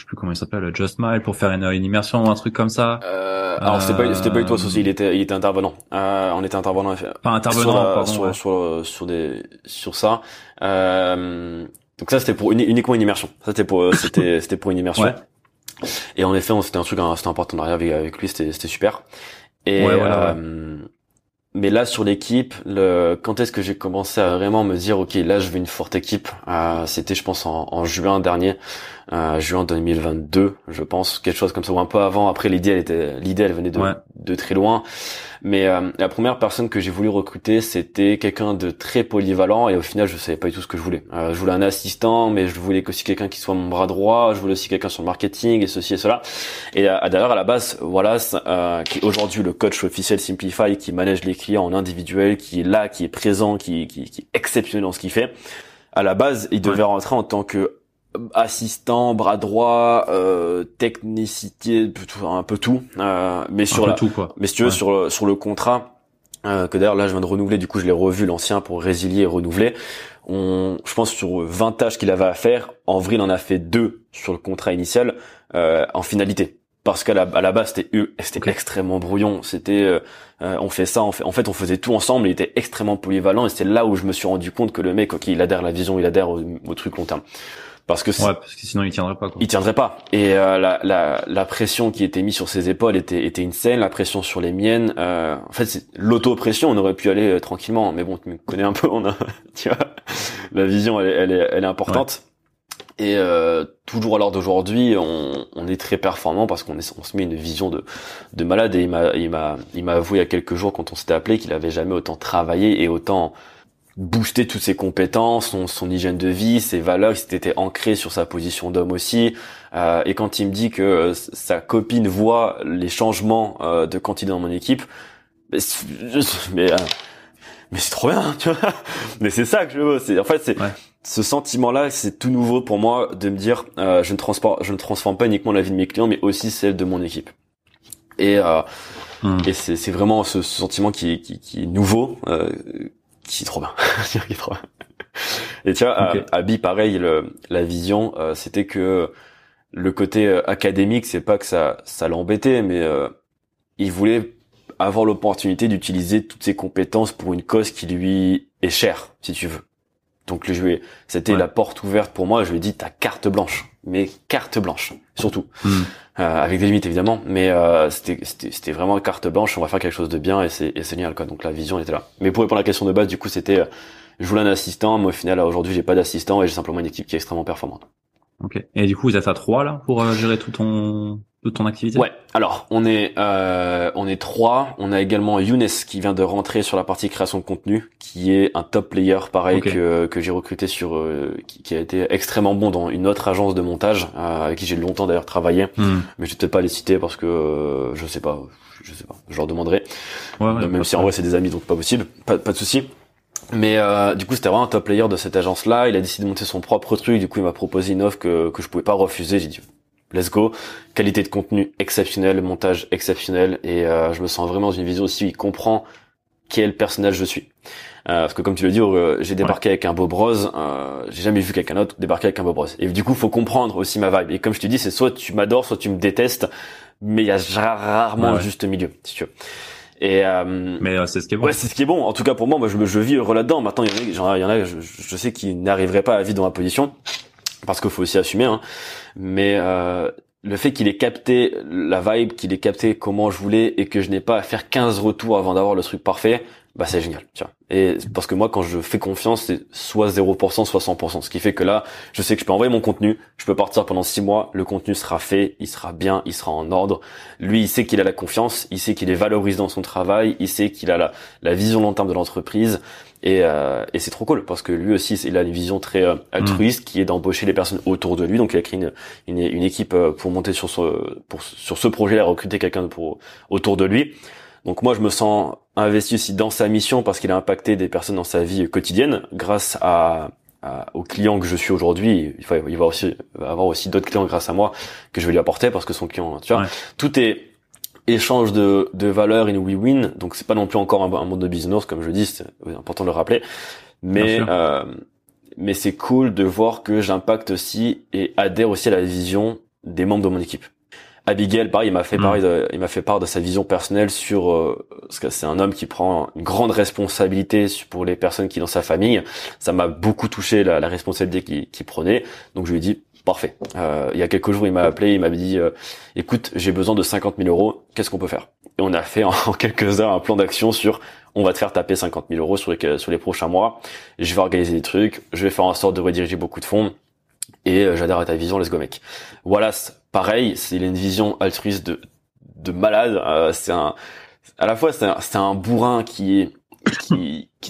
sais plus comment il s'appelle, Just Smile, pour faire une immersion ou un truc comme ça. Alors c'était pas du tout associé, il était intervenant. On était intervenant. Pas intervenant. Sur ça. Donc ça c'était pour uniquement une immersion. Ça c'était pour c'était pour une immersion. Ouais. Et en effet, c'était un partenariat avec lui, c'était super. Et ouais. Mais là sur l'équipe, quand est-ce que j'ai commencé à vraiment me dire OK, là je veux une forte équipe, c'était je pense en juin dernier, juin 2022, je pense, quelque chose comme ça, ou un peu avant. Après l'idée elle venait de très loin. Mais la première personne que j'ai voulu recruter, c'était quelqu'un de très polyvalent, et au final je savais pas du tout ce que je voulais. Je voulais un assistant, mais je voulais aussi quelqu'un qui soit mon bras droit, je voulais aussi quelqu'un sur le marketing et ceci et cela. Et d'ailleurs à la base, Wallace, qui est aujourd'hui le coach officiel Simplify, qui manage les clients en individuel, qui est là, qui est présent, qui est exceptionnel dans ce qu'il fait. À la base, il devait rentrer en tant que assistant, bras droit, technicité, un peu tout, mais si tu veux, sur le contrat, que d'ailleurs là je viens de renouveler, du coup je l'ai revu l'ancien pour résilier et renouveler. Je pense sur 20 tâches qu'il avait à faire, en vrai il en a fait 2 sur le contrat initial, en finalité. Parce qu'à la base c'était extrêmement brouillon, c'était on fait ça, en fait on faisait tout ensemble, il était extrêmement polyvalent, et c'est là où je me suis rendu compte que le mec, OK, il adhère à la vision, il adhère au truc long terme. Parce que sinon il tiendrait pas, quoi. Il tiendrait pas. Et la pression qui était mise sur ses épaules était insane, la pression sur les miennes, en fait c'est l'auto-pression, on aurait pu aller tranquillement, mais bon, tu me connais un peu, tu vois. La vision elle est importante. Ouais. Et toujours à l'heure d'aujourd'hui, on est très performant parce qu'on se met une vision de malade. Et il m'a avoué il y a quelques jours, quand on s'était appelé, qu'il avait jamais autant travaillé et autant boosté toutes ses compétences, son hygiène de vie, ses valeurs, qui s'étaient ancrées sur sa position d'homme aussi. Et quand il me dit que sa copine voit les changements de quand il est dans mon équipe, mais c'est trop bien, tu vois. Mais c'est ça que je veux. Ce sentiment-là, c'est tout nouveau pour moi, de me dire je ne transforme pas uniquement la vie de mes clients, mais aussi celle de mon équipe. Et c'est vraiment ce sentiment qui est nouveau, qui est trop bien. Et tu vois, okay. Abi, pareil, la vision, c'était que le côté académique, c'est pas que ça l'embêtait, mais il voulait avoir l'opportunité d'utiliser toutes ses compétences pour une cause qui lui est chère, si tu veux. Donc c'était la porte ouverte pour moi. Je lui ai dit, t'as carte blanche, mais carte blanche surtout, avec des limites évidemment, mais c'était vraiment carte blanche. On va faire quelque chose de bien, et c'est génial, quoi. Donc la vision était là. Mais pour répondre à la question de base, du coup, c'était je voulais un assistant, mais au final aujourd'hui j'ai pas d'assistant et j'ai simplement une équipe qui est extrêmement performante. Ok. Et du coup, vous êtes à 3 là pour gérer toute ton activité? Ouais. Alors, on est 3. On a également Younes qui vient de rentrer sur la partie création de contenu, qui est un top player, pareil, okay, que j'ai recruté qui a été extrêmement bon dans une autre agence de montage, avec qui j'ai longtemps d'ailleurs travaillé, mais je vais peut-être pas les citer parce que je sais pas, je leur demanderai. Ouais, même si en vrai c'est des amis, donc pas possible, pas de souci. Mais du coup, c'était vraiment un top player de cette agence-là. Il a décidé de monter son propre truc. Du coup, il m'a proposé une offre que je pouvais pas refuser. J'ai dit let's go. Qualité de contenu exceptionnelle, montage exceptionnel, et je me sens vraiment dans une vision aussi où il comprend quel personnage je suis. Parce que comme tu le dis, j'ai débarqué avec un Bob Rose. J'ai jamais vu quelqu'un d'autre débarquer avec un Bob Rose. Et du coup, faut comprendre aussi ma vibe. Et comme je te dis, c'est soit tu m'adores, soit tu me détestes. Mais il y a rarement le juste milieu, si tu veux. Et mais c'est ce qui est bon. Ouais, c'est ce qui est bon. En tout cas pour moi, je vis heureux là-dedans. Maintenant, il y en a, je sais qu'ils n'arriveraient pas à vivre dans ma position, parce qu'il faut aussi assumer. Hein. Mais le fait qu'il ait capté la vibe, qu'il ait capté comment je voulais, et que je n'ai pas à faire 15 retours avant d'avoir le truc parfait, bah c'est génial. Tu vois. Et parce que moi, quand je fais confiance, c'est soit 0%, soit 100%. Ce qui fait que là, je sais que je peux envoyer mon contenu, je peux partir pendant 6 mois, le contenu sera fait, il sera bien, il sera en ordre. Lui, il sait qu'il a la confiance, il sait qu'il est valorisé dans son travail, il sait qu'il a la vision long terme de l'entreprise. Et c'est trop cool, parce que lui aussi il a une vision très altruiste, qui est d'embaucher les personnes autour de lui. Donc il a créé une équipe pour monter sur ce projet, à recruter quelqu'un autour de lui. Donc moi je me sens investi aussi dans sa mission, parce qu'il a impacté des personnes dans sa vie quotidienne grâce aux clients que je suis aujourd'hui. Il va aussi avoir d'autres clients grâce à moi que je vais lui apporter, parce que son client, tu vois, tout est échange de valeur, une win-win. Donc c'est pas non plus encore un monde de business, comme je dis, c'est important de le rappeler. Mais c'est cool de voir que j'impacte aussi et adhère aussi à la vision des membres de mon équipe. Abigail, pareil, il m'a fait part de sa vision personnelle sur parce que c'est un homme qui prend une grande responsabilité pour les personnes qui sont dans sa famille. Ça m'a beaucoup touché la responsabilité qu'il prenait. Donc je lui ai dit parfait. Il y a quelques jours, il m'a appelé, il m'a dit écoute, j'ai besoin de 50 000 €. Qu'est-ce qu'on peut faire? Et on a fait en quelques heures un plan d'action sur on va te faire taper 50 000 € sur les prochains mois. Je vais organiser des trucs. Je vais faire en sorte de rediriger beaucoup de fonds. Et j'adhère à ta vision, let's go mec. Wallace, pareil, il a une vision altruiste de malade. C'est un bourrin qui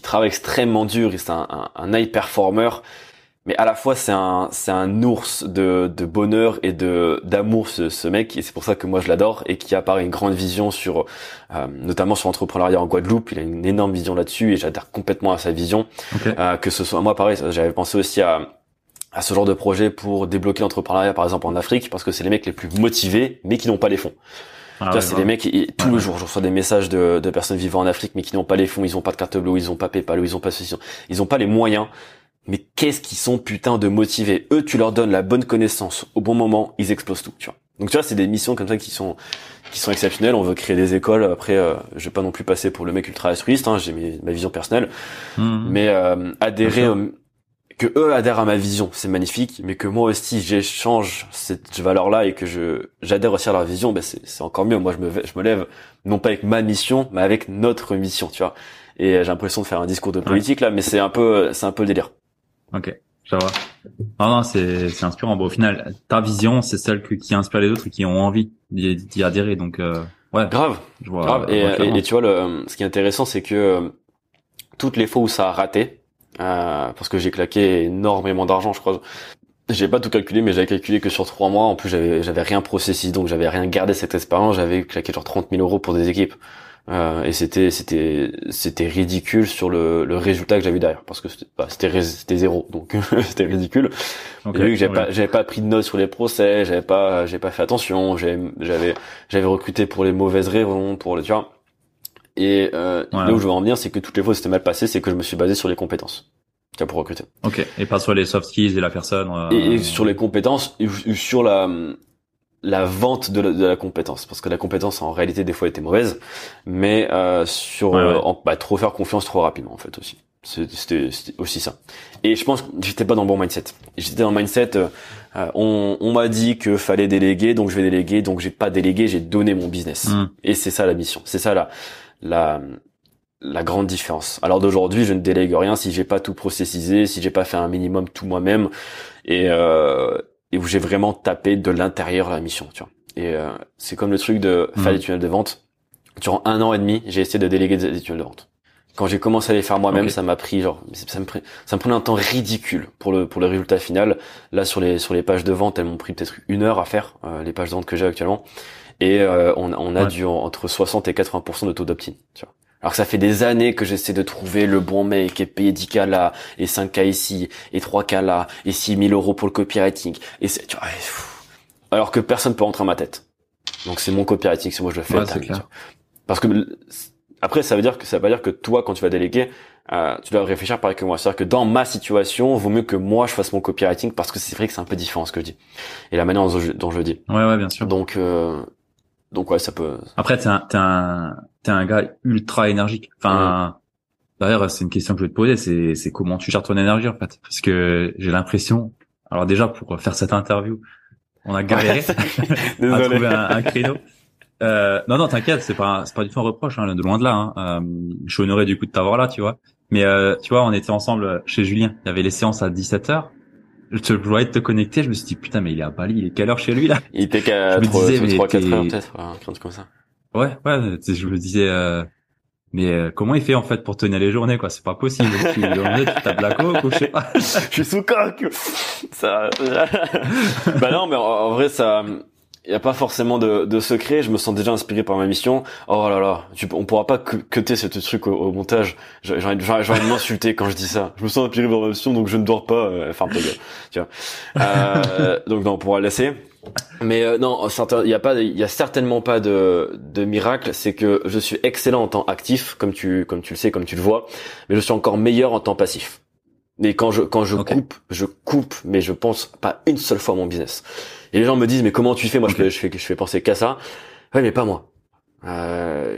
travaille extrêmement dur. Et c'est un high performer, mais à la fois c'est un ours de bonheur et d'amour ce mec. Et c'est pour ça que moi je l'adore et qui a pareil une grande vision sur notamment sur l'entrepreneuriat en Guadeloupe. Il a une énorme vision là-dessus et j'adhère complètement à sa vision. Okay. Que ce soit moi pareil, j'avais pensé aussi à ce genre de projet pour débloquer l'entrepreneuriat, par exemple en Afrique, parce que c'est les mecs les plus motivés, mais qui n'ont pas les fonds. C'est les mecs, et tout le jour, je reçois des messages de personnes vivant en Afrique, mais qui n'ont pas les fonds, ils n'ont pas de carte bleue, ils n'ont pas PayPal, ils n'ont pas ceci, ils n'ont pas les moyens. Mais qu'est-ce qu'ils sont putain de motivés. Eux, tu leur donnes la bonne connaissance au bon moment, ils explosent tout, tu vois. Donc tu vois, c'est des missions comme ça qui sont exceptionnelles. On veut créer des écoles. Après, je vais pas non plus passer pour le mec ultra altruiste, hein, j'ai ma vision personnelle, mais adhérer que eux adhèrent à ma vision, c'est magnifique, mais que moi aussi j'échange cette valeur-là et que j'adhère aussi à leur vision, ben c'est encore mieux. Moi je me lève non pas avec ma mission, mais avec notre mission, tu vois. Et j'ai l'impression de faire un discours de politique là, mais c'est un peu le délire. Ok, je vois. Non, c'est inspirant. Bon, au final, ta vision, c'est celle qui inspire les autres et qui ont envie d'y adhérer. Donc ouais, grave. Je vois, grave. Et tu vois, ce qui est intéressant, c'est que toutes les fois où ça a raté. Parce que j'ai claqué énormément d'argent, je crois. J'ai pas tout calculé, mais j'avais calculé que sur 3 mois. En plus, j'avais rien processé, donc j'avais rien gardé cette expérience. J'avais claqué genre 30 000 € pour des équipes, et c'était ridicule sur le résultat que j'avais eu derrière, parce que c'était zéro, donc c'était ridicule. Okay, et vu que j'avais pas pris de notes sur les procès, j'ai pas fait attention, j'avais recruté pour les mauvaises raisons, tu vois. Et là où je veux en venir, c'est que toutes les fois où c'était mal passé, c'est que je me suis basé sur les compétences, tu vois, pour recruter. Ok. Et pas sur les soft skills et la personne. Et sur les compétences, sur la vente de la compétence, parce que la compétence en réalité des fois était mauvaise, mais trop faire confiance trop rapidement en fait aussi. C'était aussi ça. Et je pense que j'étais pas dans le bon mindset. J'étais dans le mindset on m'a dit que fallait déléguer, donc je vais déléguer, donc j'ai pas délégué, j'ai donné mon business. Et c'est ça la mission, c'est ça la grande différence. Alors d'aujourd'hui, je ne délègue rien si j'ai pas tout processisé, si j'ai pas fait un minimum tout moi-même, et où j'ai vraiment tapé de l'intérieur la mission, tu vois. Et c'est comme le truc de faire des tunnels de vente. Durant 1 an et demi, j'ai essayé de déléguer des tunnels de vente. Quand j'ai commencé à les faire moi-même, ça m'a pris ça me prenait un temps ridicule pour le résultat final. Là sur les pages de vente, elles m'ont pris peut-être 1 heure à faire, les pages de vente que j'ai actuellement. Et on a dû entre 60 et 80% de taux d'opt-in, tu vois. Alors que ça fait des années que j'essaie de trouver le bon mec et payer 10 000 € là, et 5 000 € ici, et 3 000 € là, et 6 000 € pour le copywriting. Et c'est, tu vois, alors que personne peut rentrer à ma tête. Donc c'est mon copywriting, c'est moi je le fais. Ouais, c'est clair. Parce que après ça veut dire que toi quand tu vas déléguer, tu dois réfléchir pareil que moi. C'est-à-dire que dans ma situation, vaut mieux que moi je fasse mon copywriting, parce que c'est vrai que c'est un peu différent ce que je dis et la manière dont je le dis. Ouais bien sûr. Donc ouais, ça peut. Après t'es un gars ultra énergique. Enfin, d'ailleurs c'est une question que je vais te poser, c'est comment tu gères ton énergie en fait, parce que j'ai l'impression. Alors déjà pour faire cette interview, on a galéré à trouver un créneau. Non, t'inquiète, c'est pas du tout un reproche, hein, de loin de là, hein. Je suis honoré du coup de t'avoir là, tu vois. Mais, tu vois, on était ensemble chez Julien. Il y avait les séances à 17h. Je voulais te connecter. Je me suis dit, putain, mais il est à Bali. Il est quelle heure chez lui, là? Il était qu'à 3-4 heures, peut-être, un truc comme ça. Ouais. Je me disais, mais comment il fait en fait pour tenir les journées, quoi? C'est pas possible. Tu tapes la coke ou je sais pas. Je suis sous coke. Ça. Bah non, mais en vrai, ça. Il n'y a pas forcément de secret. Je me sens déjà inspiré par ma mission. Oh là là, on pourra pas cutter ce truc au montage. J'ai envie de m'insulter quand je dis ça. Je me sens inspiré par ma mission, donc je ne dors pas. Enfin, tu vois. Donc non, on pourra laisser. Mais non, il y a certainement pas de miracle. C'est que je suis excellent en temps actif, comme tu le sais, comme tu le vois, mais je suis encore meilleur en temps passif. Et quand je okay. je coupe, mais je pense pas une seule fois à mon business. Et les gens me disent, mais comment tu fais? Moi, okay. je fais penser qu'à ça. Ouais, mais pas moi.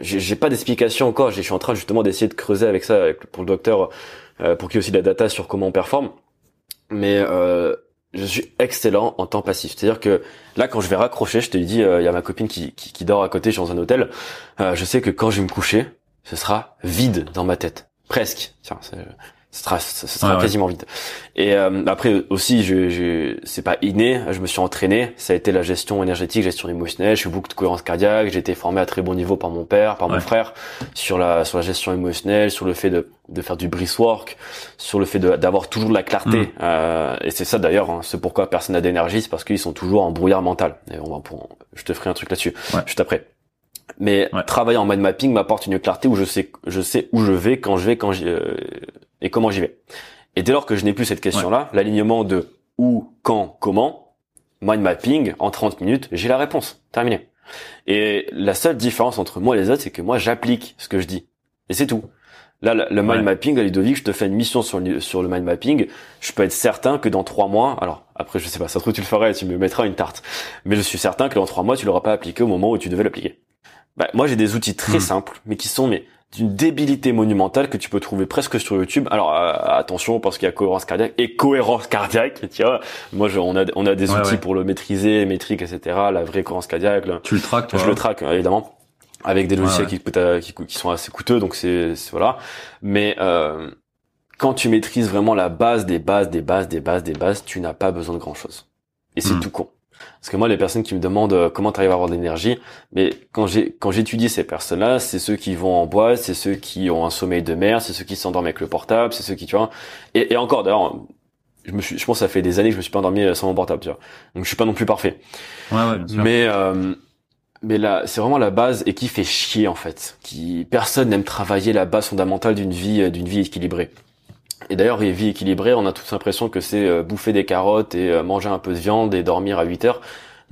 J'ai pas d'explication encore. Je suis en train justement d'essayer de creuser avec ça, pour le docteur, pour qu'il y ait aussi de la data sur comment on performe. Mais je suis excellent en temps passif. C'est-à-dire que là, quand je vais raccrocher, je te dis, il y a ma copine qui dort à côté, je suis dans un hôtel. Je sais que quand je vais me coucher, ce sera vide dans ma tête, presque. Tiens, ce sera quasiment vide. Et après aussi, c'est pas inné, je me suis entraîné, ça a été la gestion énergétique, gestion émotionnelle, je suis beaucoup de cohérence cardiaque, j'ai été formé à très bon niveau par mon père, par mon frère, sur la gestion émotionnelle, sur le fait de faire du breath work, sur le fait d'avoir toujours de la clarté. Et c'est ça d'ailleurs, c'est pourquoi personne n'a d'énergie, c'est parce qu'ils sont toujours en brouillard mental. Et je te ferai un truc là-dessus juste après. Mais travailler en mind mapping m'apporte une clarté où je sais où je vais, et comment j'y vais. Et dès lors que je n'ai plus cette question-là, l'alignement de où, quand, comment, mind mapping, en 30 minutes, j'ai la réponse. Terminé. Et la seule différence entre moi et les autres, c'est que moi, j'applique ce que je dis. Et c'est tout. Là, le mind mapping, à Ludovic, je te fais une mission sur le mind mapping. Je peux être certain que dans 3 mois, alors après, je sais pas, ça se trouve, tu le feras et tu me mettras une tarte. Mais je suis certain que dans 3 mois, tu l'auras pas appliqué au moment où tu devais l'appliquer. Bah, moi, j'ai des outils très simples, mais qui sont, d'une débilité monumentale que tu peux trouver presque sur YouTube. Alors attention, parce qu'il y a cohérence cardiaque, tu vois. Moi on a des outils pour le maîtriser, métrique, etc. La vraie cohérence cardiaque. Tu le traques toi? Je le traque évidemment avec des logiciels qui sont assez coûteux, donc c'est voilà. Mais quand tu maîtrises vraiment la base des bases, tu n'as pas besoin de grand chose. Et c'est tout con. Parce que moi, les personnes qui me demandent comment t'arrives à avoir de l'énergie, mais quand j'étudie ces personnes-là, c'est ceux qui vont en boîte, c'est ceux qui ont un sommeil de merde, c'est ceux qui s'endorment avec le portable, c'est ceux qui, tu vois. Et encore, d'ailleurs, je pense que ça fait des années que je me suis pas endormi sans mon portable, tu vois. Donc je suis pas non plus parfait. Ouais, bien sûr. Mais là, c'est vraiment la base et qui fait chier, en fait. Personne n'aime travailler la base fondamentale d'une vie équilibrée. Et d'ailleurs, les vies équilibrées, on a tous l'impression que c'est bouffer des carottes et manger un peu de viande et dormir à 8 heures.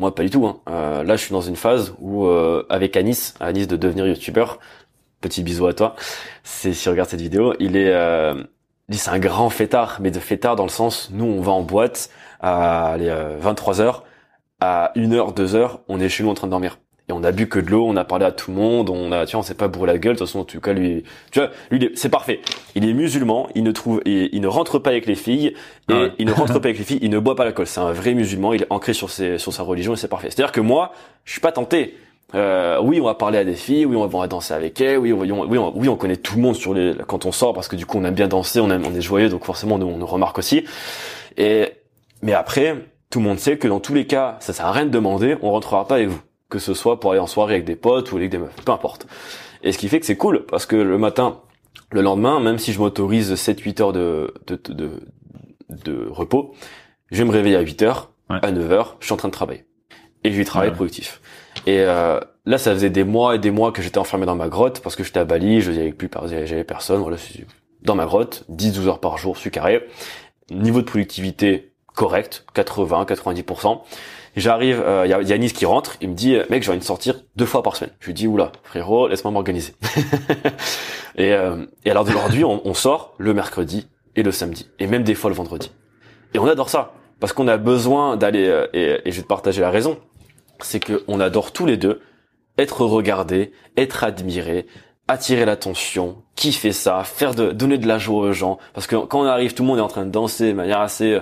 Moi, pas du tout. Là, je suis dans une phase où, avec Anis de devenir youtubeur, petit bisou à toi, si tu regardes cette vidéo, c'est un grand fêtard, mais de fêtard dans le sens, nous, on va en boîte à 23h, à 1h, 2h, on est chez nous en train de dormir. Et on a bu que de l'eau, on a parlé à tout le monde, on s'est pas bourré la gueule, de toute façon, en tout cas, lui, c'est parfait. Il est musulman, il ne rentre pas avec les filles, il ne boit pas l'alcool. C'est un vrai musulman, il est ancré sur sa religion et c'est parfait. C'est-à-dire que moi, je suis pas tenté. Oui, on va parler à des filles, oui, on va danser avec elles, oui, on connaît tout le monde quand on sort, parce que du coup, on aime bien danser, on est joyeux, donc forcément, on nous remarque aussi. Mais après, tout le monde sait que dans tous les cas, ça sert à rien de demander, on rentrera pas avec vous. Que ce soit pour aller en soirée avec des potes ou avec des meufs, peu importe. Et ce qui fait que c'est cool, parce que le matin, le lendemain, même si je m'autorise 7-8 heures de repos, je vais me réveiller à 8 heures, à 9 heures, je suis en train de travailler. Et je vais travailler productif. Et là, ça faisait des mois et des mois que j'étais enfermé dans ma grotte, parce que j'étais à Bali, j'avais personne, voilà, dans ma grotte, 10-12 heures par jour, suis carré, niveau de productivité correct, 80-90%. J'arrive, il y a Yanis qui rentre, il me dit « Mec, j'ai envie de sortir 2 fois par semaine. » Je lui dis « Oula, frérot, laisse-moi m'organiser. » Et alors d'aujourd'hui, on sort le mercredi et le samedi, et même des fois le vendredi. Et on adore ça, parce qu'on a besoin d'aller, et je vais te partager la raison, c'est qu'on adore tous les deux être regardés, être admirés, attirer l'attention, kiffer ça, donner de la joie aux gens, parce que quand on arrive, tout le monde est en train de danser de manière assez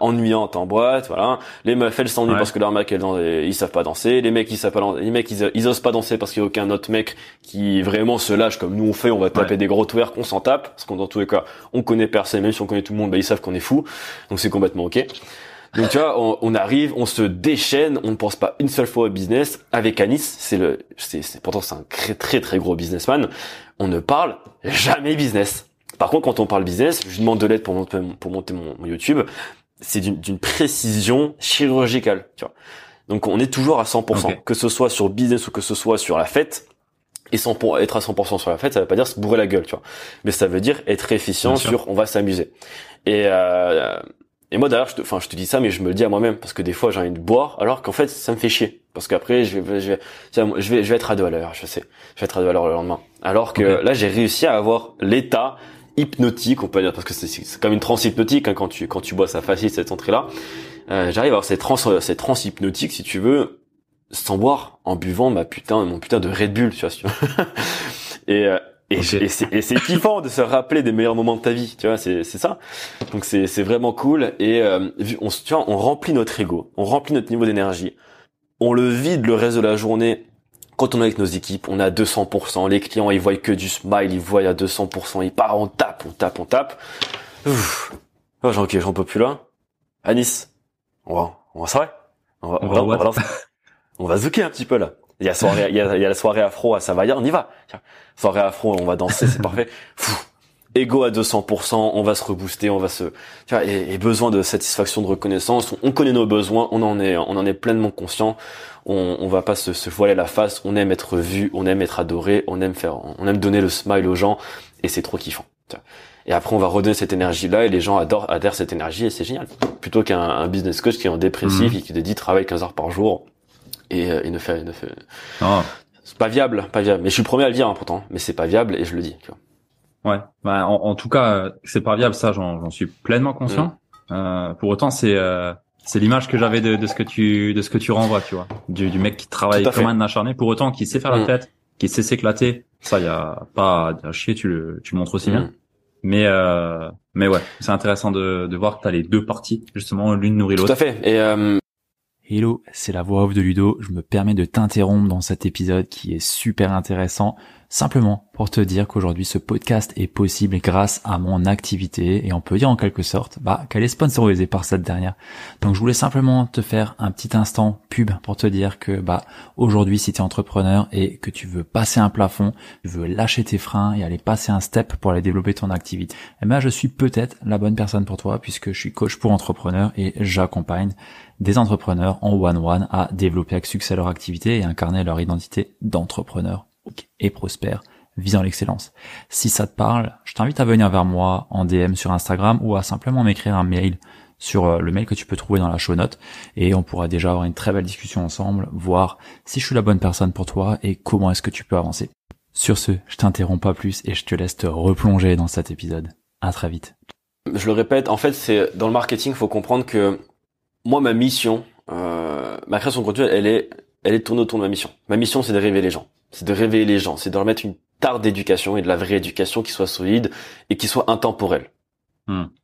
ennuyante en boîte, voilà. Les meufs, elles s'ennuient parce que leurs mecs, ils savent pas danser. Les mecs, ils savent pas danser. Les mecs, ils osent pas danser parce qu'il y a aucun autre mec qui vraiment se lâche comme nous on fait. On va taper des gros twerk, on s'en tape, parce qu'on, dans tous les cas, on connaît personne. Même si on connaît tout le monde, ils savent qu'on est fou, donc c'est complètement ok. Donc tu vois, on arrive, on se déchaîne, on ne pense pas une seule fois au business. Avec Anis, pourtant c'est un très très très gros businessman. On ne parle jamais business. Par contre, quand on parle business, je lui demande de l'aide pour monter mon YouTube. C'est d'une précision chirurgicale, tu vois. Donc on est toujours à 100%, que ce soit sur business ou que ce soit sur la fête. Et pour être à 100% sur la fête, ça veut pas dire se bourrer la gueule, tu vois. Mais ça veut dire être efficient on va s'amuser. Et Et moi d'ailleurs, je te dis ça, mais je me le dis à moi-même, parce que des fois j'ai envie de boire, alors qu'en fait ça me fait chier, parce qu'après je vais être ado à l'heure, je sais, je vais être ado à l'heure le lendemain. Alors que là j'ai réussi à avoir l'état hypnotique, on peut dire, parce que c'est comme une transe hypnotique, hein, quand tu bois, ça facilite cette entrée là. J'arrive à avoir cette trans hypnotique, si tu veux, sans boire, en buvant mon putain de Red Bull, tu vois. Et c'est kiffant de se rappeler des meilleurs moments de ta vie, tu vois, c'est ça. Donc c'est vraiment cool, et on remplit notre ego, on remplit notre niveau d'énergie, on le vide le reste de la journée. Quand on est avec nos équipes, on est à 200%, les clients ils voient que du smile, ils voient à 200%, ils partent, on tape. Ouf. Oh, j'en peux plus là. Yanis, on va ça, on va zouker un petit peu là. Il y a la soirée afro à Savaillard, on y va. Soirée afro, on va danser, c'est parfait. Ego à 200%, on va se rebooster, tu vois, et besoin de satisfaction, de reconnaissance. On connaît nos besoins, on en est pleinement conscient. On va pas se voiler la face. On aime être vu, on aime être adoré, on aime donner le smile aux gens, et c'est trop kiffant. Tu vois. Et après, on va redonner cette énergie-là, et les gens adhèrent cette énergie, et c'est génial. Plutôt qu'un business coach qui est en dépressif et qui te dit travaille 15 heures par jour. Et ne fait. Non. C'est pas viable. Mais je suis le premier à le dire, hein, pourtant. Mais c'est pas viable, et je le dis, tu vois. Ouais. Bah, en tout cas, c'est pas viable, ça, j'en suis pleinement conscient. Mmh. Pour autant, c'est l'image que j'avais de ce que tu renvoies, tu vois. Du mec qui travaille comme un acharné. Pour autant, qui sait faire la fête, qui sait s'éclater. Ça, y a pas à chier, tu le montres aussi bien. Mais ouais, c'est intéressant de voir que t'as les deux parties, justement, l'une nourrit l'autre. Tout à fait. Et, Hello, c'est la voix off de Ludo. Je me permets de t'interrompre dans cet épisode qui est super intéressant, simplement pour te dire qu'aujourd'hui ce podcast est possible grâce à mon activité, et on peut dire en quelque sorte qu'elle est sponsorisée par cette dernière. Donc je voulais simplement te faire un petit instant pub pour te dire que aujourd'hui, si tu es entrepreneur et que tu veux passer un plafond, tu veux lâcher tes freins et aller passer un step pour aller développer ton activité, je suis peut-être la bonne personne pour toi, puisque je suis coach pour entrepreneurs et j'accompagne des entrepreneurs en one-one à développer avec succès leur activité et incarner leur identité d'entrepreneur et prospère visant l'excellence. Si ça te parle, je t'invite à venir vers moi en DM sur Instagram, ou à simplement m'écrire un mail sur le mail que tu peux trouver dans la show note, et on pourra déjà avoir une très belle discussion ensemble, voir si je suis la bonne personne pour toi et comment est-ce que tu peux avancer. Sur ce, je t'interromps pas plus et je te laisse te replonger dans cet épisode. À très vite. Je le répète, en fait, c'est dans le marketing, faut comprendre que moi, ma mission, ma création de contenu, elle est tournée autour de ma mission. Ma mission, c'est de révéler les gens. C'est de leur mettre une tare d'éducation, et de la vraie éducation qui soit solide et qui soit intemporelle.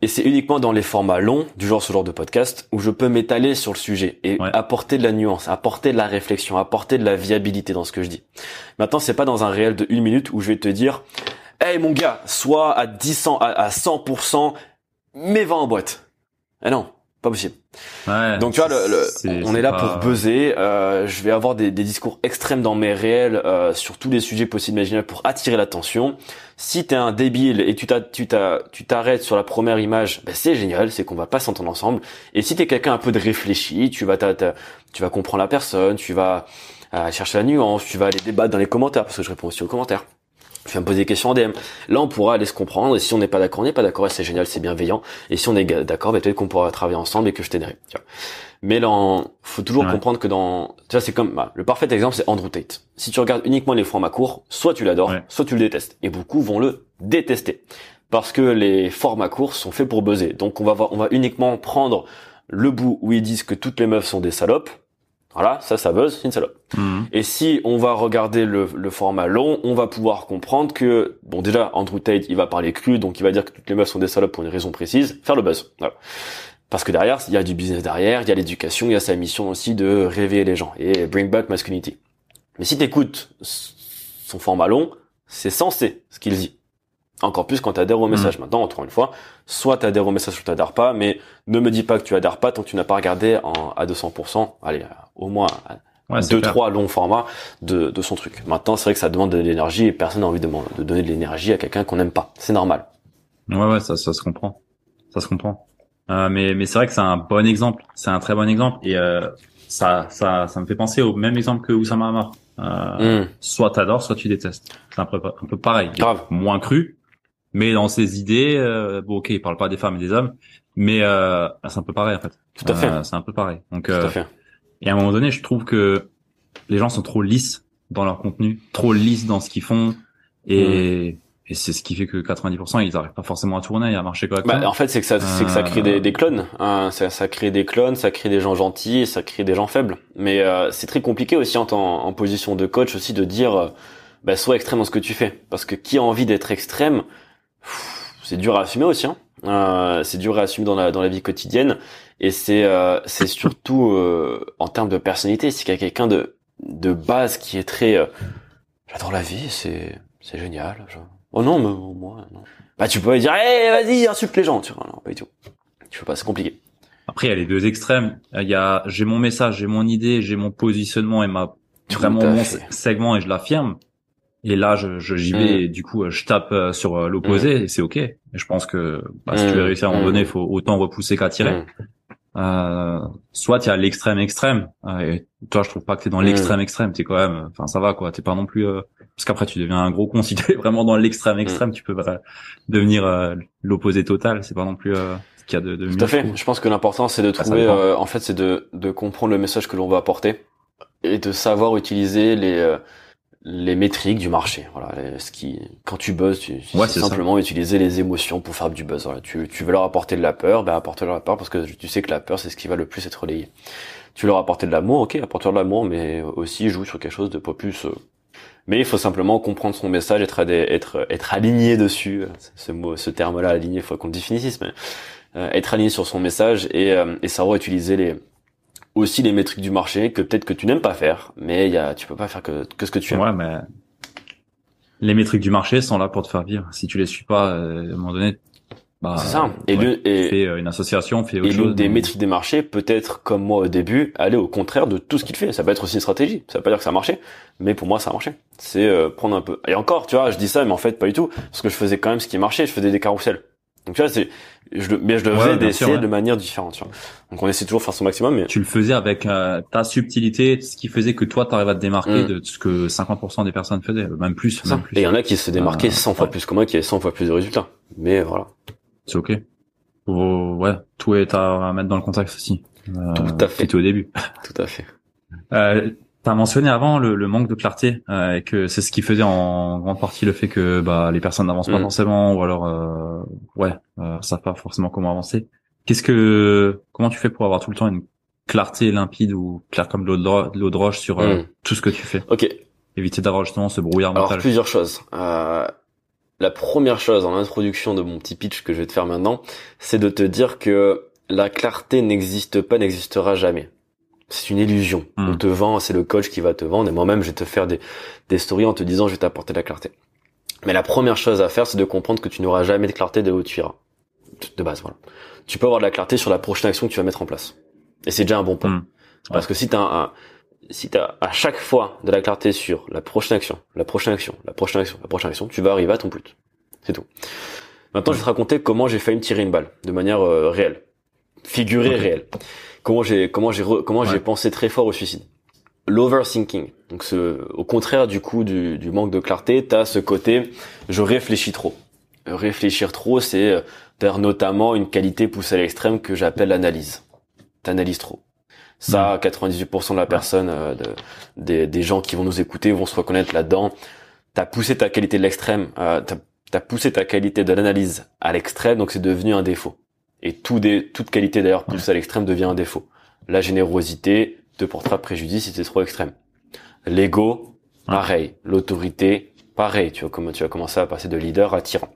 Et c'est uniquement dans les formats longs, du genre ce genre de podcast, où je peux m'étaler sur le sujet et apporter de la nuance, apporter de la réflexion, apporter de la viabilité dans ce que je dis. Maintenant, c'est pas dans un réel de 1 minute où je vais te dire « Hey mon gars, sois à 100%, mais va en boîte. » Eh non, pas possible. Ouais, donc tu vois, on est là pour buzzer. Je vais avoir des discours extrêmes dans mes réels, sur tous les sujets possibles imaginables, pour attirer l'attention. Si t'es un débile et tu t'arrêtes sur la première image, c'est génial, c'est qu'on va pas s'entendre ensemble. Et si t'es quelqu'un un peu de réfléchi, tu vas comprendre la personne, tu vas chercher la nuance, tu vas aller débattre dans les commentaires, parce que je réponds aussi aux commentaires. Tu vas me poser des questions en DM. Là, on pourra aller se comprendre. Et si on n'est pas d'accord, et c'est génial, c'est bienveillant. Et si on est d'accord, peut-être qu'on pourra travailler ensemble et que je t'aiderai. Tu vois. Mais là, faut toujours comprendre que tu vois, c'est comme, le parfait exemple, c'est Andrew Tate. Si tu regardes uniquement les formats courts, soit tu l'adores, soit tu le détestes. Et beaucoup vont le détester. Parce que les formats courts sont faits pour buzzer. Donc, on va uniquement prendre le bout où ils disent que toutes les meufs sont des salopes. Voilà, ça buzz, c'est une salope. Et si on va regarder le format long, on va pouvoir comprendre que, bon, déjà, Andrew Tate, il va parler cru, donc il va dire que toutes les meufs sont des salopes pour une raison précise, faire le buzz. Voilà. Parce que derrière, il y a du business derrière, il y a l'éducation, il y a sa mission aussi de réveiller les gens et bring back masculinity. Mais si t'écoutes son format long, c'est censé ce qu'il dit. Encore plus quand t'adhères au message. Maintenant, encore une fois, soit t'adhères au message, soit t'adhères pas, mais ne me dis pas que tu adhères pas tant que tu n'as pas regardé à 200%, allez, au moins 2-3 longs formats de son truc. Maintenant, c'est vrai que ça demande de l'énergie, et personne n'a envie de donner de l'énergie à quelqu'un qu'on n'aime pas. C'est normal. Ouais, ça se comprend. Mais c'est vrai que c'est un bon exemple. C'est un très bon exemple, et ça me fait penser au même exemple que Oussama Amar. Soit t'adores, soit tu détestes. C'est un peu pareil. Grave. Moins cru, Mais dans ses idées, bon, ok, il parle pas des femmes et des hommes, mais c'est un peu pareil en fait. Tout à fait. C'est un peu pareil. Donc, tout à fait. Et à un moment donné, je trouve que les gens sont trop lisses dans leur contenu, trop lisses dans ce qu'ils font, et c'est ce qui fait que 90% ils arrivent pas forcément à tourner et à marcher correctement. Bah, en fait, c'est que ça crée des clones. Hein, ça crée des clones, ça crée des gens gentils, et ça crée des gens faibles. Mais c'est très compliqué aussi en position de coach aussi de dire, bah, sois extrême dans ce que tu fais, parce que qui a envie d'être extrême, c'est dur à assumer aussi. Hein. C'est dur à assumer dans la vie quotidienne, et c'est surtout en termes de personnalité. Si quelqu'un de base qui est très j'adore la vie, c'est génial. Genre. Oh non, mais moi non. Bah tu peux lui dire vas-y, insulte les gens, tu vois. Non, pas du tout. Tu peux pas, c'est compliqué. Après il y a les deux extrêmes. Il y a j'ai mon message, j'ai mon idée, j'ai mon positionnement et ma vraiment mon segment et je l'affirme. Et là, j'y vais et du coup, je tape sur l'opposé et c'est ok. Et je pense que si tu veux réussir à un moment donné, il faut autant repousser qu'attirer. Soit il y a l'extrême. Et toi, je trouve pas que t'es dans l'extrême. T'es quand même, enfin ça va quoi. T'es pas non plus parce qu'après tu deviens un gros con si t'es vraiment dans l'extrême. Tu peux devenir l'opposé total. C'est pas non plus ce qu'il y a de mieux. Tout à fait. Je pense que l'important c'est de trouver. En fait, c'est de comprendre le message que l'on veut apporter et de savoir utiliser les métriques du marché, voilà. Quand tu buzzes, c'est simplement ça. Utiliser les émotions pour faire du buzz. Voilà. Tu veux leur apporter de la peur, ben apporte-leur la peur parce que tu sais que la peur c'est ce qui va le plus être relayé. Tu veux leur apporter de l'amour, ok, apporte-leur de l'amour, mais aussi joue sur quelque chose de pas plus. Mais il faut simplement comprendre son message, être aligné dessus. Ce terme-là, aligné, faut qu'on le définisse, mais être aligné sur son message et savoir utiliser les métriques du marché que peut-être que tu n'aimes pas faire, mais tu peux pas faire que ce que tu aimes. Ouais, mais les métriques du marché sont là pour te faire vivre. Si tu les suis pas, à un moment donné, bah, c'est ça. Fais une association, fais autre chose. Et l'une des métriques des marchés, peut-être comme moi au début, aller au contraire de tout ce qu'il fait. Ça peut être aussi une stratégie. Ça veut pas dire que ça a marché, mais pour moi ça a marché. C'est prendre un peu. Et encore, tu vois, je dis ça, mais en fait pas du tout, parce que je faisais quand même ce qui marchait. Je faisais des carrousels. Donc tu vois, je le faisais de manière différente. Tu vois. Donc on essaie toujours de faire son maximum. Mais... Tu le faisais avec ta subtilité, ce qui faisait que toi t'arrives à te démarquer de ce que 50% des personnes faisaient, même plus. Et il y en a qui se démarquaient 100 fois plus que moi, qui avaient 100 fois plus de résultats. Mais voilà. C'est ok. Ouais, tout est à mettre dans le contexte aussi. Tout à fait. C'était au début. Tout à fait. T'as mentionné avant le manque de clarté et que c'est ce qui faisait en grande partie le fait que les personnes n'avancent pas forcément ou alors savent pas forcément comment avancer. Comment tu fais pour avoir tout le temps une clarté limpide ou claire comme de l'eau de roche sur tout ce que tu fais? Ok. Éviter d'avoir justement ce brouillard mental. Alors plusieurs choses. La première chose en introduction de mon petit pitch que je vais te faire maintenant, c'est de te dire que la clarté n'existe pas, n'existera jamais. C'est une illusion. On te vend, c'est le coach qui va te vendre. Et moi-même, je vais te faire des stories en te disant, je vais t'apporter de la clarté. Mais la première chose à faire, c'est de comprendre que tu n'auras jamais de clarté de où tu iras. De base, voilà. Tu peux avoir de la clarté sur la prochaine action que tu vas mettre en place. Et c'est déjà un bon point. Parce que si t'as à chaque fois de la clarté sur la prochaine action, la prochaine action, la prochaine action, la prochaine action, tu vas arriver à ton but. C'est tout. Maintenant, je vais te raconter comment j'ai failli me tirer une balle. De manière réelle. Figurée réelle. Comment j'ai pensé très fort au suicide. L'overthinking. Donc au contraire du coup du manque de clarté, t'as ce côté je réfléchis trop. Réfléchir trop, c'est d'ailleurs notamment une qualité poussée à l'extrême que j'appelle l'analyse. T'analyses trop. Ça 98% de la personne des gens qui vont nous écouter vont se reconnaître là-dedans. T'as poussé ta qualité de l'extrême, t'as poussé ta qualité de l'analyse à l'extrême, donc c'est devenu un défaut. Et toute qualité d'ailleurs poussée à l'extrême devient un défaut. La générosité te portera préjudice si c'est trop extrême. L'ego, pareil. L'autorité, pareil. Tu vas commencer à passer de leader à tyran.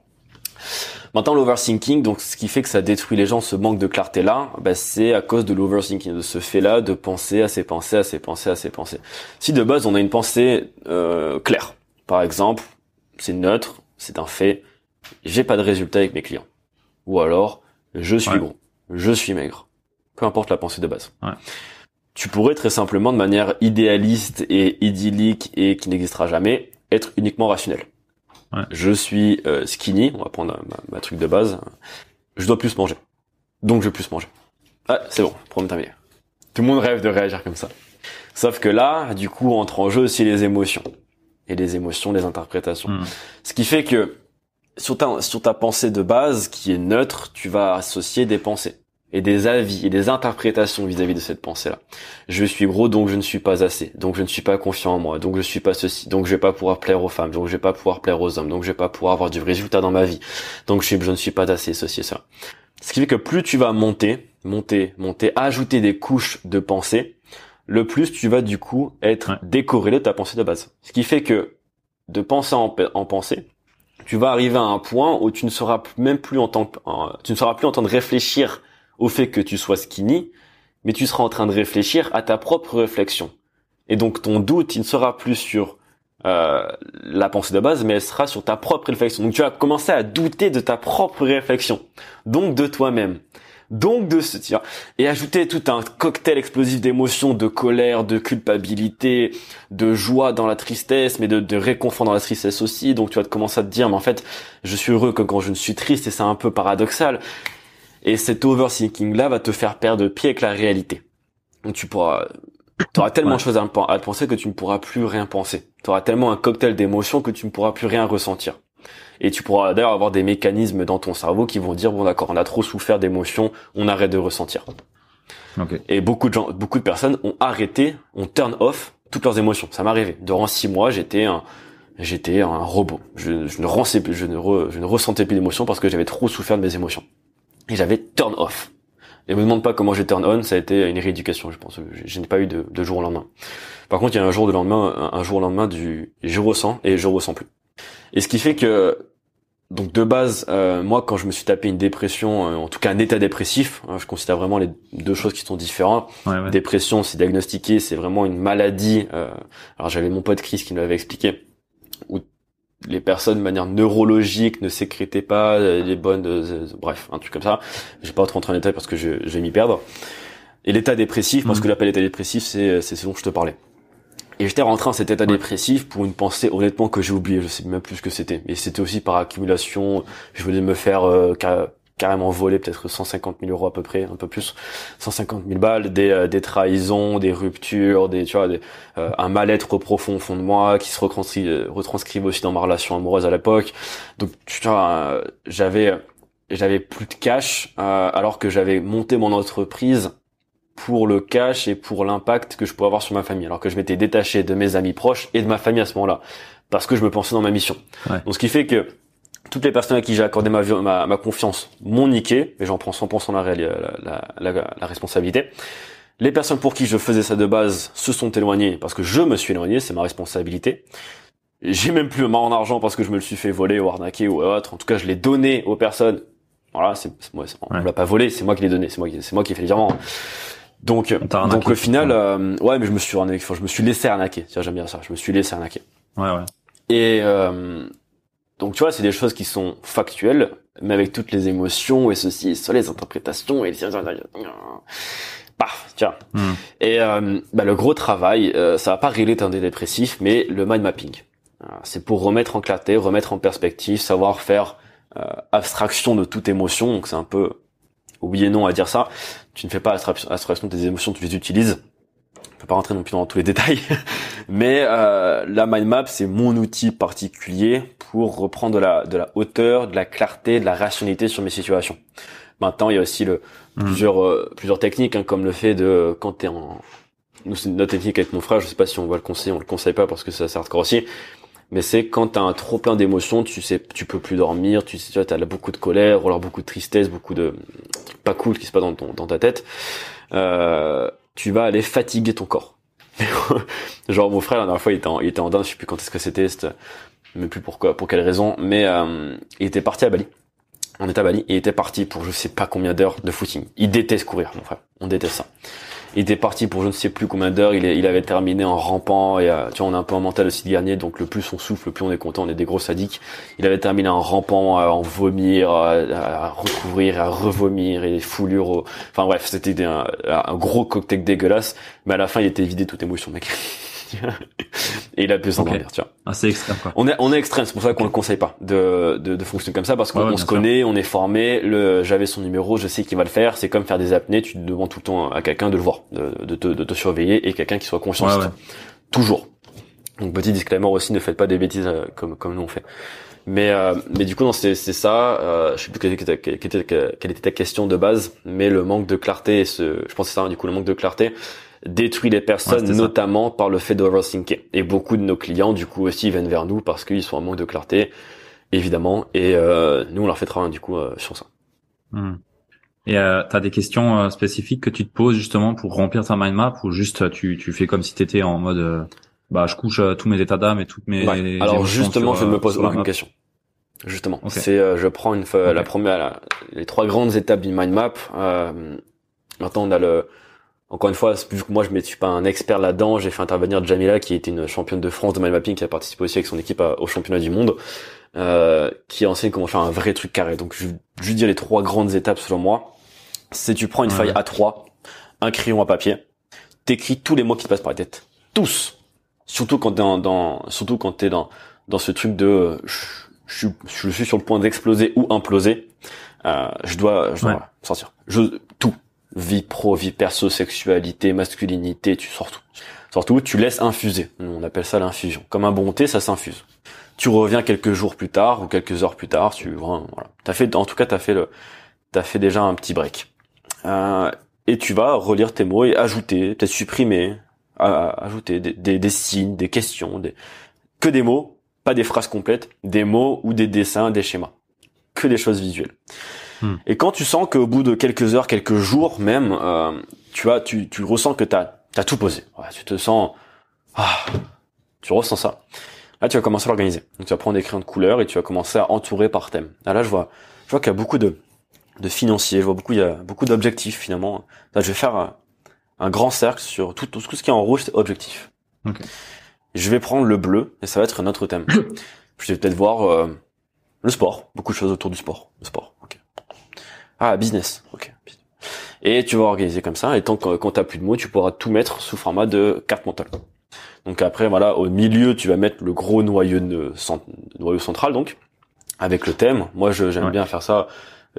Maintenant, l'overthinking, donc ce qui fait que ça détruit les gens, ce manque de clarté-là, c'est à cause de l'overthinking, de ce fait-là, de penser à ses pensées, à ses pensées, à ses pensées. Si de base on a une pensée claire, par exemple, c'est neutre, c'est un fait, j'ai pas de résultat avec mes clients. Ou alors, je suis gros, je suis maigre. Peu importe la pensée de base. Ouais. Tu pourrais très simplement, de manière idéaliste et idyllique et qui n'existera jamais, être uniquement rationnel. Ouais. Je suis skinny, on va prendre ma truc de base. Je dois plus manger. Donc je vais plus manger. Ah, c'est bon, problème terminé. Tout le monde rêve de réagir comme ça. Sauf que là, du coup, entrent en jeu aussi les émotions. Et les émotions, les interprétations. Ce qui fait que sur ta pensée de base qui est neutre, tu vas associer des pensées et des avis et des interprétations vis-à-vis de cette pensée-là. Je suis gros, donc je ne suis pas assez, donc je ne suis pas confiant en moi, donc je suis pas ceci, donc je vais pas pouvoir plaire aux femmes, donc je vais pas pouvoir plaire aux hommes, donc je vais pas pouvoir avoir du résultat dans ma vie, donc je ne suis pas assez, associé à ça. Ce qui fait que plus tu vas monter, ajouter des couches de pensée, le plus tu vas du coup être décorrélé de ta pensée de base. Ce qui fait que de penser en pensée, tu vas arriver à un point où tu ne seras même plus en train de réfléchir au fait que tu sois skinny, mais tu seras en train de réfléchir à ta propre réflexion. Et donc ton doute, il ne sera plus sur la pensée de base, mais elle sera sur ta propre réflexion. Donc tu vas commencer à douter de ta propre réflexion, donc de toi-même. Donc et ajouter tout un cocktail explosif d'émotions, de colère, de culpabilité, de joie dans la tristesse, mais de réconfort dans la tristesse aussi. Donc tu vas commencer à te dire, mais en fait, je suis heureux que quand je ne suis triste, et c'est un peu paradoxal. Et cet overthinking-là va te faire perdre pied avec la réalité. Donc t'auras tellement de choses à penser que tu ne pourras plus rien penser. T'auras tellement un cocktail d'émotions que tu ne pourras plus rien ressentir. Et tu pourras d'ailleurs avoir des mécanismes dans ton cerveau qui vont dire, bon d'accord, on a trop souffert d'émotions, on arrête de ressentir. Okay. Et beaucoup de personnes ont arrêté, ont turn off toutes leurs émotions. Ça m'est arrivé. Durant 6 mois, j'étais un robot. Je ne ressentais plus d'émotions parce que j'avais trop souffert de mes émotions. Et j'avais turn off. Et me demande pas comment j'ai turn on, ça a été une rééducation, je pense. Je n'ai pas eu de jour au lendemain. Par contre, il y a un jour au lendemain du je ressens et je ressens plus. Et ce qui fait que, donc de base, moi quand je me suis tapé une dépression, en tout cas un état dépressif, hein, je considère vraiment les deux choses qui sont différentes. Ouais. Dépression, c'est diagnostiqué, c'est vraiment une maladie. Alors j'avais mon pote Chris qui me l'avait expliqué, où les personnes de manière neurologique ne sécrétaient pas les bonnes... bref, un truc comme ça. Je vais pas rentrer en détail parce que je vais m'y perdre. Et l'état dépressif, parce que l'appel état dépressif, c'est ce dont je te parlais. Et j'étais rentré en cet état dépressif pour une pensée, honnêtement, que j'ai oubliée. Je sais même plus ce que c'était. Mais c'était aussi par accumulation. Je voulais me faire carrément voler peut-être 150 000 € à peu près, un peu plus, 150 000 balles, des trahisons, des ruptures, un mal-être profond au fond de moi qui se retranscrivait aussi dans ma relation amoureuse à l'époque. Donc j'avais plus de cash, alors que j'avais monté mon entreprise pour le cash et pour l'impact que je pouvais avoir sur ma famille, alors que je m'étais détaché de mes amis proches et de ma famille à ce moment-là parce que je me pensais dans ma mission. Ouais. Donc ce qui fait que toutes les personnes à qui j'ai accordé ma confiance m'ont niqué, mais j'en prends 100% la responsabilité. Les personnes pour qui je faisais ça de base se sont éloignées parce que je me suis éloigné, c'est ma responsabilité. J'ai même plus mon argent parce que je me le suis fait voler ou arnaquer ou autre. En tout cas, je l'ai donné aux personnes. Voilà, on l'a pas volé, c'est moi qui l'ai donné, c'est moi qui ai fait les virements. Donc au final, ouais, mais je me suis laissé arnaquer. Tiens, j'aime bien ça. Je me suis laissé arnaquer. Ouais. Et donc tu vois, c'est des choses qui sont factuelles, mais avec toutes les émotions et ceci et ça, les interprétations et les... paf, tiens. Et le gros travail, ça va pas régler ton dépressif, mais le mind mapping. C'est pour remettre en clarté, remettre en perspective, savoir faire abstraction de toute émotion. Donc c'est un peu oui et non à dire ça. Tu ne fais pas abstraction de tes émotions, tu les utilises. Je ne peux pas rentrer non plus dans tous les détails, mais la mind map, c'est mon outil particulier pour reprendre de la hauteur, de la clarté, de la rationalité sur mes situations. Maintenant, il y a aussi plusieurs techniques, hein, comme le fait de quand t'es en... Nous, c'est notre technique avec mon frère, je sais pas si on va le conseiller, on le conseille pas parce que ça sert de grossier, mais c'est quand t'as un trop plein d'émotions, tu peux plus dormir, t'as beaucoup de colère, ou alors beaucoup de tristesse, beaucoup de trucs pas cool qui se passe dans ta tête. Tu vas aller fatiguer ton corps. Genre mon frère la dernière fois il était en Inde, je sais plus quand est-ce que c'était, mais plus pourquoi, pour quelle raison, mais il était parti à Bali. On était à Bali et il était parti pour je sais pas combien d'heures de footing. Il déteste courir, mon frère. On déteste ça. Il était parti pour je ne sais plus combien d'heures. Il avait terminé en rampant et tu vois, on a un peu un mental aussi de gagner, donc le plus on souffle, le plus on est content, on est des gros sadiques. Il avait terminé en rampant, en vomir, à recouvrir, à revomir et des foulures. Enfin bref, c'était un gros cocktail dégueulasse. Mais à la fin, il était vidé toute émotion, mec. Et il a pu s'endormir, tu vois. Ah, c'est extrême, quoi. On est extrême, c'est pour ça qu'on le conseille pas de fonctionner comme ça, parce qu'on se connaît, on est formé, j'avais son numéro, je sais qu'il va le faire, c'est comme faire des apnées, tu demandes tout le temps à quelqu'un de le voir, de te surveiller et quelqu'un qui soit conscient de ça. Toujours. Donc petit disclaimer aussi, ne faites pas des bêtises comme nous on fait. Mais du coup, non, c'est ça. Je sais plus quelle était ta question de base, mais le manque de clarté, je pense que c'est ça. Du coup, le manque de clarté détruit les personnes, notamment par le fait d'overthinker. Et beaucoup de nos clients, du coup, aussi viennent vers nous parce qu'ils sont en manque de clarté, évidemment. Et nous, on leur fait travailler du coup sur ça. Mmh. Et t'as des questions spécifiques que tu te poses justement pour remplir ta mind map, ou juste tu fais comme si t'étais en mode je couche tous mes états d'âme et toutes mes... Ouais. Alors justement, je ne me pose aucune question. Justement, okay. C'est je prends la première, les trois grandes étapes du mind map. Maintenant, on a encore une fois, vu que moi je ne suis pas un expert là-dedans, j'ai fait intervenir Jamila, qui était une championne de France de mind mapping, qui a participé aussi avec son équipe au championnat du monde, qui enseigne comment faire un vrai truc carré. Donc je dis les trois grandes étapes selon moi. C'est tu prends une faille A3, un crayon à papier, t'écris tous les mots qui te passent par la tête, tous. Surtout quand t'es dans ce truc de je suis sur le point d'exploser ou imploser, je dois sortir. Tout. Vie pro, vie perso, sexualité, masculinité, tu sors tout. Surtout, tu laisses infuser. On appelle ça l'infusion. Comme un bon thé, ça s'infuse. Tu reviens quelques jours plus tard ou quelques heures plus tard, voilà. T'as fait déjà un petit break. Et tu vas relire tes mots et ajouter, peut-être supprimer, ajouter des signes, des questions, que des mots, pas des phrases complètes, des mots ou des dessins, des schémas. Que des choses visuelles. Et quand tu sens qu'au bout de quelques heures, quelques jours même, tu ressens que t'as tout posé. Ouais, tu te sens, tu ressens ça. Là, tu vas commencer à l'organiser. Donc, tu vas prendre des crayons de couleur et tu vas commencer à entourer par thème. Là, je vois qu'il y a beaucoup de financiers. Je vois il y a beaucoup d'objectifs finalement. Là, je vais faire un grand cercle sur tout ce qui est en rouge, c'est objectif. Okay. Je vais prendre le bleu et ça va être un autre thème. Je vais peut-être voir le sport, beaucoup de choses autour du sport. Le sport, ok. Business, ok. Et tu vas organiser comme ça, et quand t'as plus de mots, tu pourras tout mettre sous format de carte mentale. Donc après, voilà, au milieu, tu vas mettre le gros noyau central, donc, avec le thème. Moi, j'aime bien faire ça.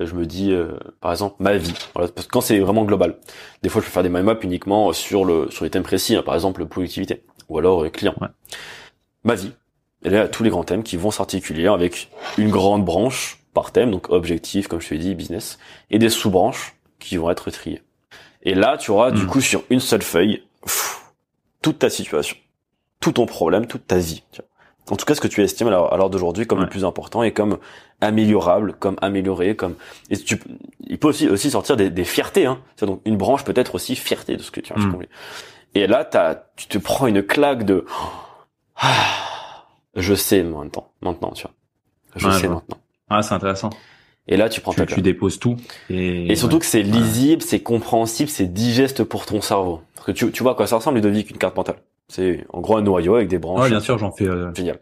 Je me dis, par exemple, ma vie. Voilà, parce que quand c'est vraiment global. Des fois, je peux faire des mind maps uniquement sur les thèmes précis, hein, par exemple, productivité, ou alors client. Ouais. Ma vie. Et là, tous les grands thèmes qui vont s'articuler avec une grande branche par thème, donc objectif, comme je te l'ai dit, business, et des sous-branches qui vont être triées. Et là, tu auras, du coup, sur une seule feuille, toute ta situation, tout ton problème, toute ta vie. Tu vois. En tout cas, ce que tu estimes à l'heure d'aujourd'hui comme le plus important et comme améliorable, comme amélioré, comme... Et il peut aussi sortir des fiertés, hein. C'est donc une branche peut-être aussi fierté de ce que tu as accompli. Et là, tu te prends une claque de... Je sais maintenant, tu vois. Je sais maintenant. Ah, c'est intéressant. Et là, tu prends ta claque. Tu déposes tout. Et surtout que c'est lisible, c'est compréhensible, c'est digeste pour ton cerveau. Parce que tu vois à quoi ça ressemble, Ludovic, une carte mentale. C'est en gros un noyau avec des branches. Ouais, bien sûr, j'en fais. Génial.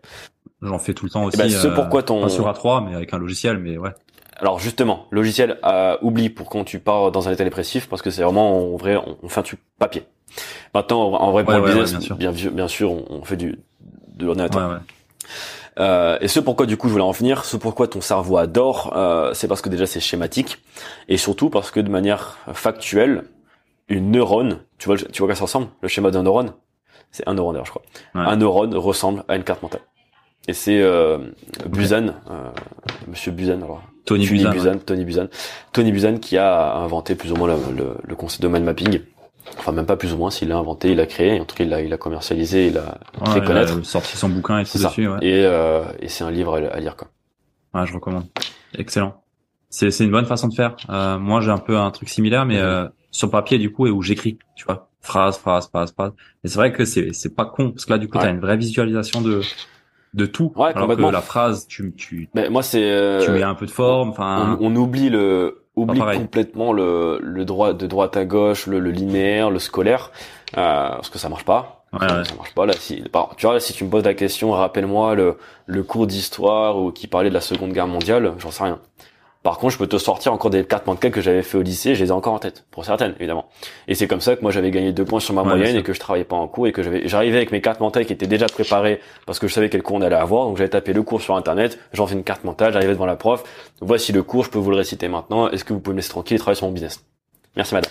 J'en fais tout le temps aussi. Pas sur A3, mais avec un logiciel, mais ouais. Alors justement, logiciel, oublie pour quand tu pars dans un état dépressif, parce que c'est vraiment en vrai, on fait un truc papier. Maintenant, en vrai, pour le business, bien sûr, on fait de l'ordinateur. Ouais. Et ce pourquoi du coup je voulais en finir, ce pourquoi ton cerveau adore, c'est parce que déjà c'est schématique et surtout parce que de manière factuelle, une neurone, tu vois quoi ça ressemble, le schéma d'un neurone, c'est un neurone d'ailleurs je crois. Ouais. Un neurone ressemble à une carte mentale. Et c'est Buzan, Monsieur Buzan, alors Tony Buzan qui a inventé plus ou moins le concept de mind mapping. Enfin, même pas plus ou moins, s'il l'a inventé, il l'a créé, en tout cas, il l'a commercialisé, il l'a fait connaître. Il a sorti son bouquin et tout dessus, ouais. Et c'est un livre à lire, quoi. Ouais, je recommande. Excellent. C'est une bonne façon de faire. Moi, j'ai un peu un truc similaire, mais, sur papier, du coup, et où j'écris, tu vois. Phrase. Et c'est vrai que c'est pas con, parce que là, du coup, t'as une vraie visualisation de tout. Ouais, alors complètement. Que la phrase, mais moi, tu mets un peu de forme, enfin. On oublie oublie complètement le droit de droite à gauche, le linéaire, le scolaire, parce que ça marche pas. Ouais. Ça marche pas là. Si tu me poses la question, rappelle-moi le cours d'histoire ou qui parlait de la Seconde Guerre mondiale, j'en sais rien. Par contre, je peux te sortir encore des cartes mentales que j'avais fait au lycée, je les ai encore en tête, pour certaines évidemment. Et c'est comme ça que moi j'avais gagné 2 points sur ma moyenne et que je travaillais pas en cours et que j'arrivais avec mes cartes mentales qui étaient déjà préparées parce que je savais quel cours on allait avoir, donc j'avais tapé le cours sur internet, j'en fais une carte mentale, j'arrivais devant la prof, voici le cours, je peux vous le réciter maintenant, est-ce que vous pouvez me laisser tranquille et travailler sur mon business? Merci madame.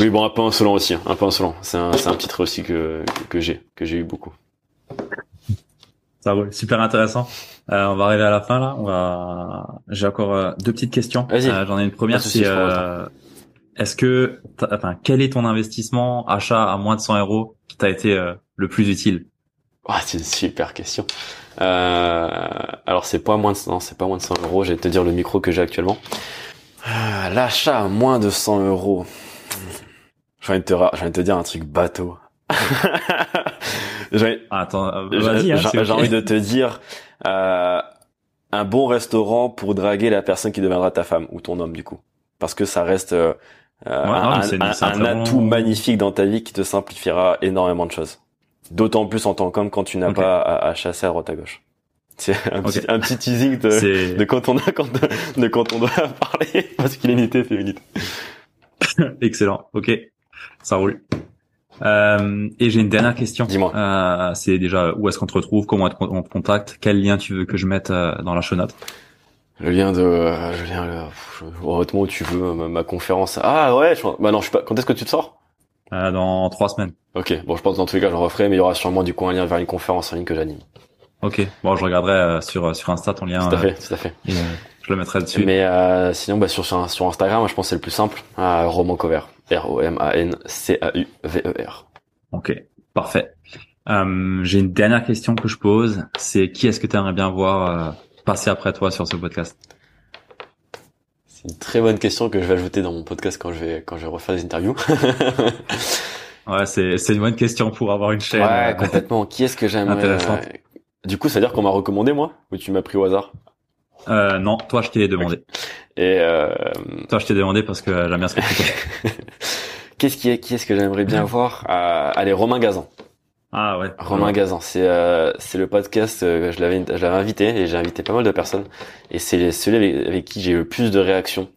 Oui bon, un peu insolent aussi, c'est un petit trait aussi que j'ai eu beaucoup. Ça roule, super intéressant. On va arriver à la fin là. J'ai encore deux petites questions. J'en ai une première, c'est est-ce que, quel est ton investissement achat à moins de 100 euros qui t'a été le plus utile? Oh, c'est une super question. Alors c'est pas moins de 100 euros. J'allais te dire le micro que j'ai actuellement. L'achat à moins de 100 euros. J'ai envie de te dire un truc bateau. J'ai envie de te dire un bon restaurant pour draguer la personne qui deviendra ta femme ou ton homme du coup, parce que ça reste un atout magnifique dans ta vie qui te simplifiera énormément de choses, d'autant plus en tant qu'homme quand tu n'as pas à chasser à droite à gauche. C'est un petit teasing de quand on doit parler masculinité féminité. Excellent, ok, ça roule. Et j'ai une dernière question. Dis-moi. C'est déjà où est-ce qu'on te retrouve, comment on te contacte, quel lien tu veux que je mette dans la show note? Honnêtement où tu veux ma conférence. Ah ouais, je sais pas. Quand est-ce que tu te sors? Dans 3 semaines. Ok. Bon, je pense que dans tous les cas j'en referai, mais il y aura sûrement du coup un lien vers une conférence en ligne que j'anime. Ok. Bon, je regarderai sur Insta ton lien. Tout à fait. Et, je le mettrai dessus. Mais sinon, sur Instagram, je pense que c'est le plus simple. Romain Cauvet. ROMANCAUVER. Ok, parfait. J'ai une dernière question que je pose. C'est qui est-ce que tu aimerais bien voir passer après toi sur ce podcast? C'est une très bonne question que je vais ajouter dans mon podcast quand je vais refaire des interviews. Ouais, c'est une bonne question pour avoir une chaîne. Ouais, complètement. Qui est-ce que j'aimerais... Du coup, ça veut dire qu'on m'a recommandé, moi? Ou tu m'as pris au hasard? Non, toi je t'ai demandé. Okay. Et toi je t'ai demandé parce que j'aime bien ce que tu fais. Qui est-ce que j'aimerais bien voir? Allez, Romain Gazan. Ah ouais. Romain Gazan, c'est le podcast, je l'avais invité et j'ai invité pas mal de personnes et c'est celui avec qui j'ai le plus de réactions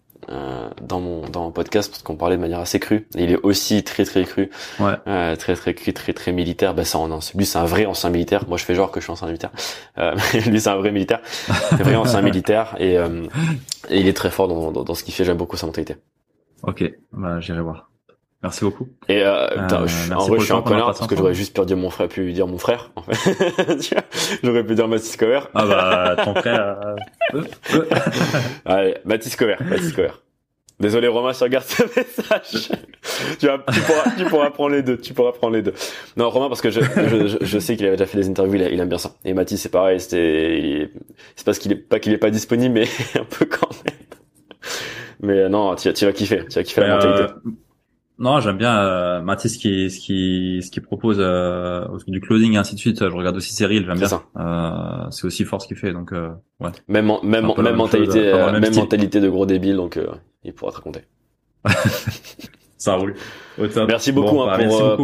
dans mon podcast parce qu'on parlait de manière assez crue. Et il est aussi très très cru. Ouais. Très militaire. Lui c'est un vrai ancien militaire. Moi je fais genre que je suis ancien militaire. Lui c'est un vrai militaire. C'est vrai ancien militaire et il est très fort dans ce qu'il fait. J'aime beaucoup sa mentalité. Ok, bah j'irai voir. Merci beaucoup. Et je suis un connard parce que j'aurais juste pu dire mon frère. En fait. J'aurais pu dire Mathis Cauvet. Ah bah ton frère. Allez, Mathis Cauvet. Désolé Romain, si tu regardes ce message. tu pourras prendre les deux. Non Romain parce que je sais qu'il avait déjà fait des interviews, il aime bien ça. Et Mathis c'est pareil, c'est parce qu'il est pas disponible, mais un peu quand même. Mais non, tu vas kiffer, la mentalité. Non, j'aime bien Mathis ce qui propose autour du closing et ainsi de suite. Je regarde aussi Cyril, j'aime bien. Ça. C'est aussi fort ce qu'il fait, donc ouais. Même mentalité de gros débile, donc il pourra te raconter. Ça roule. Merci beaucoup pour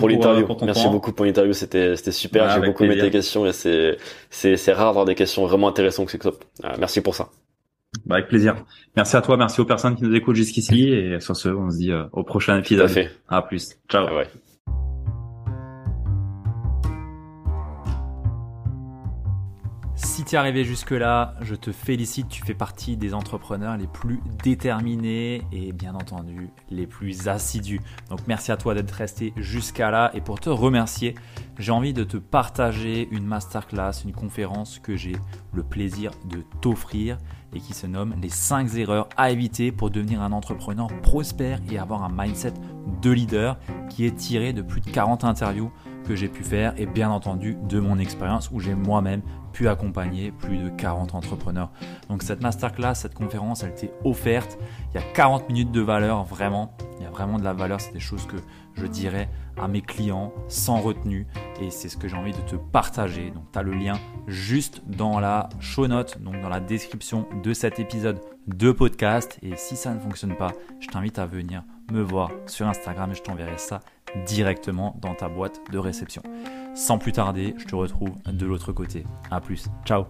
l'interview. Merci beaucoup pour l'interview, c'était super. J'ai beaucoup aimé tes questions et c'est rare d'avoir des questions vraiment intéressantes que c'est top. Merci pour ça. Bah avec plaisir. Merci à toi, merci aux personnes qui nous écoutent jusqu'ici et sur ce, on se dit au prochain épisode. Tout à fait. À plus. Ciao. Ah ouais. Si tu es arrivé jusque-là, je te félicite, tu fais partie des entrepreneurs les plus déterminés et bien entendu les plus assidus. Donc merci à toi d'être resté jusqu'à là et pour te remercier, j'ai envie de te partager une masterclass, une conférence que j'ai le plaisir de t'offrir et qui se nomme les 5 erreurs à éviter pour devenir un entrepreneur prospère et avoir un mindset de leader, qui est tiré de plus de 40 interviews que j'ai pu faire et bien entendu de mon expérience où j'ai moi-même pu accompagner plus de 40 entrepreneurs. Donc cette masterclass, cette conférence, elle t'est offerte. Il y a 40 minutes de valeur, vraiment. Il y a vraiment de la valeur, c'est des choses que je dirais à mes clients sans retenue et c'est ce que j'ai envie de te partager. Donc tu as le lien juste dans la show note, donc dans la description de cet épisode de podcast et si ça ne fonctionne pas, je t'invite à venir me voir sur Instagram et je t'enverrai ça directement dans ta boîte de réception. Sans plus tarder, je te retrouve de l'autre côté. À plus, ciao.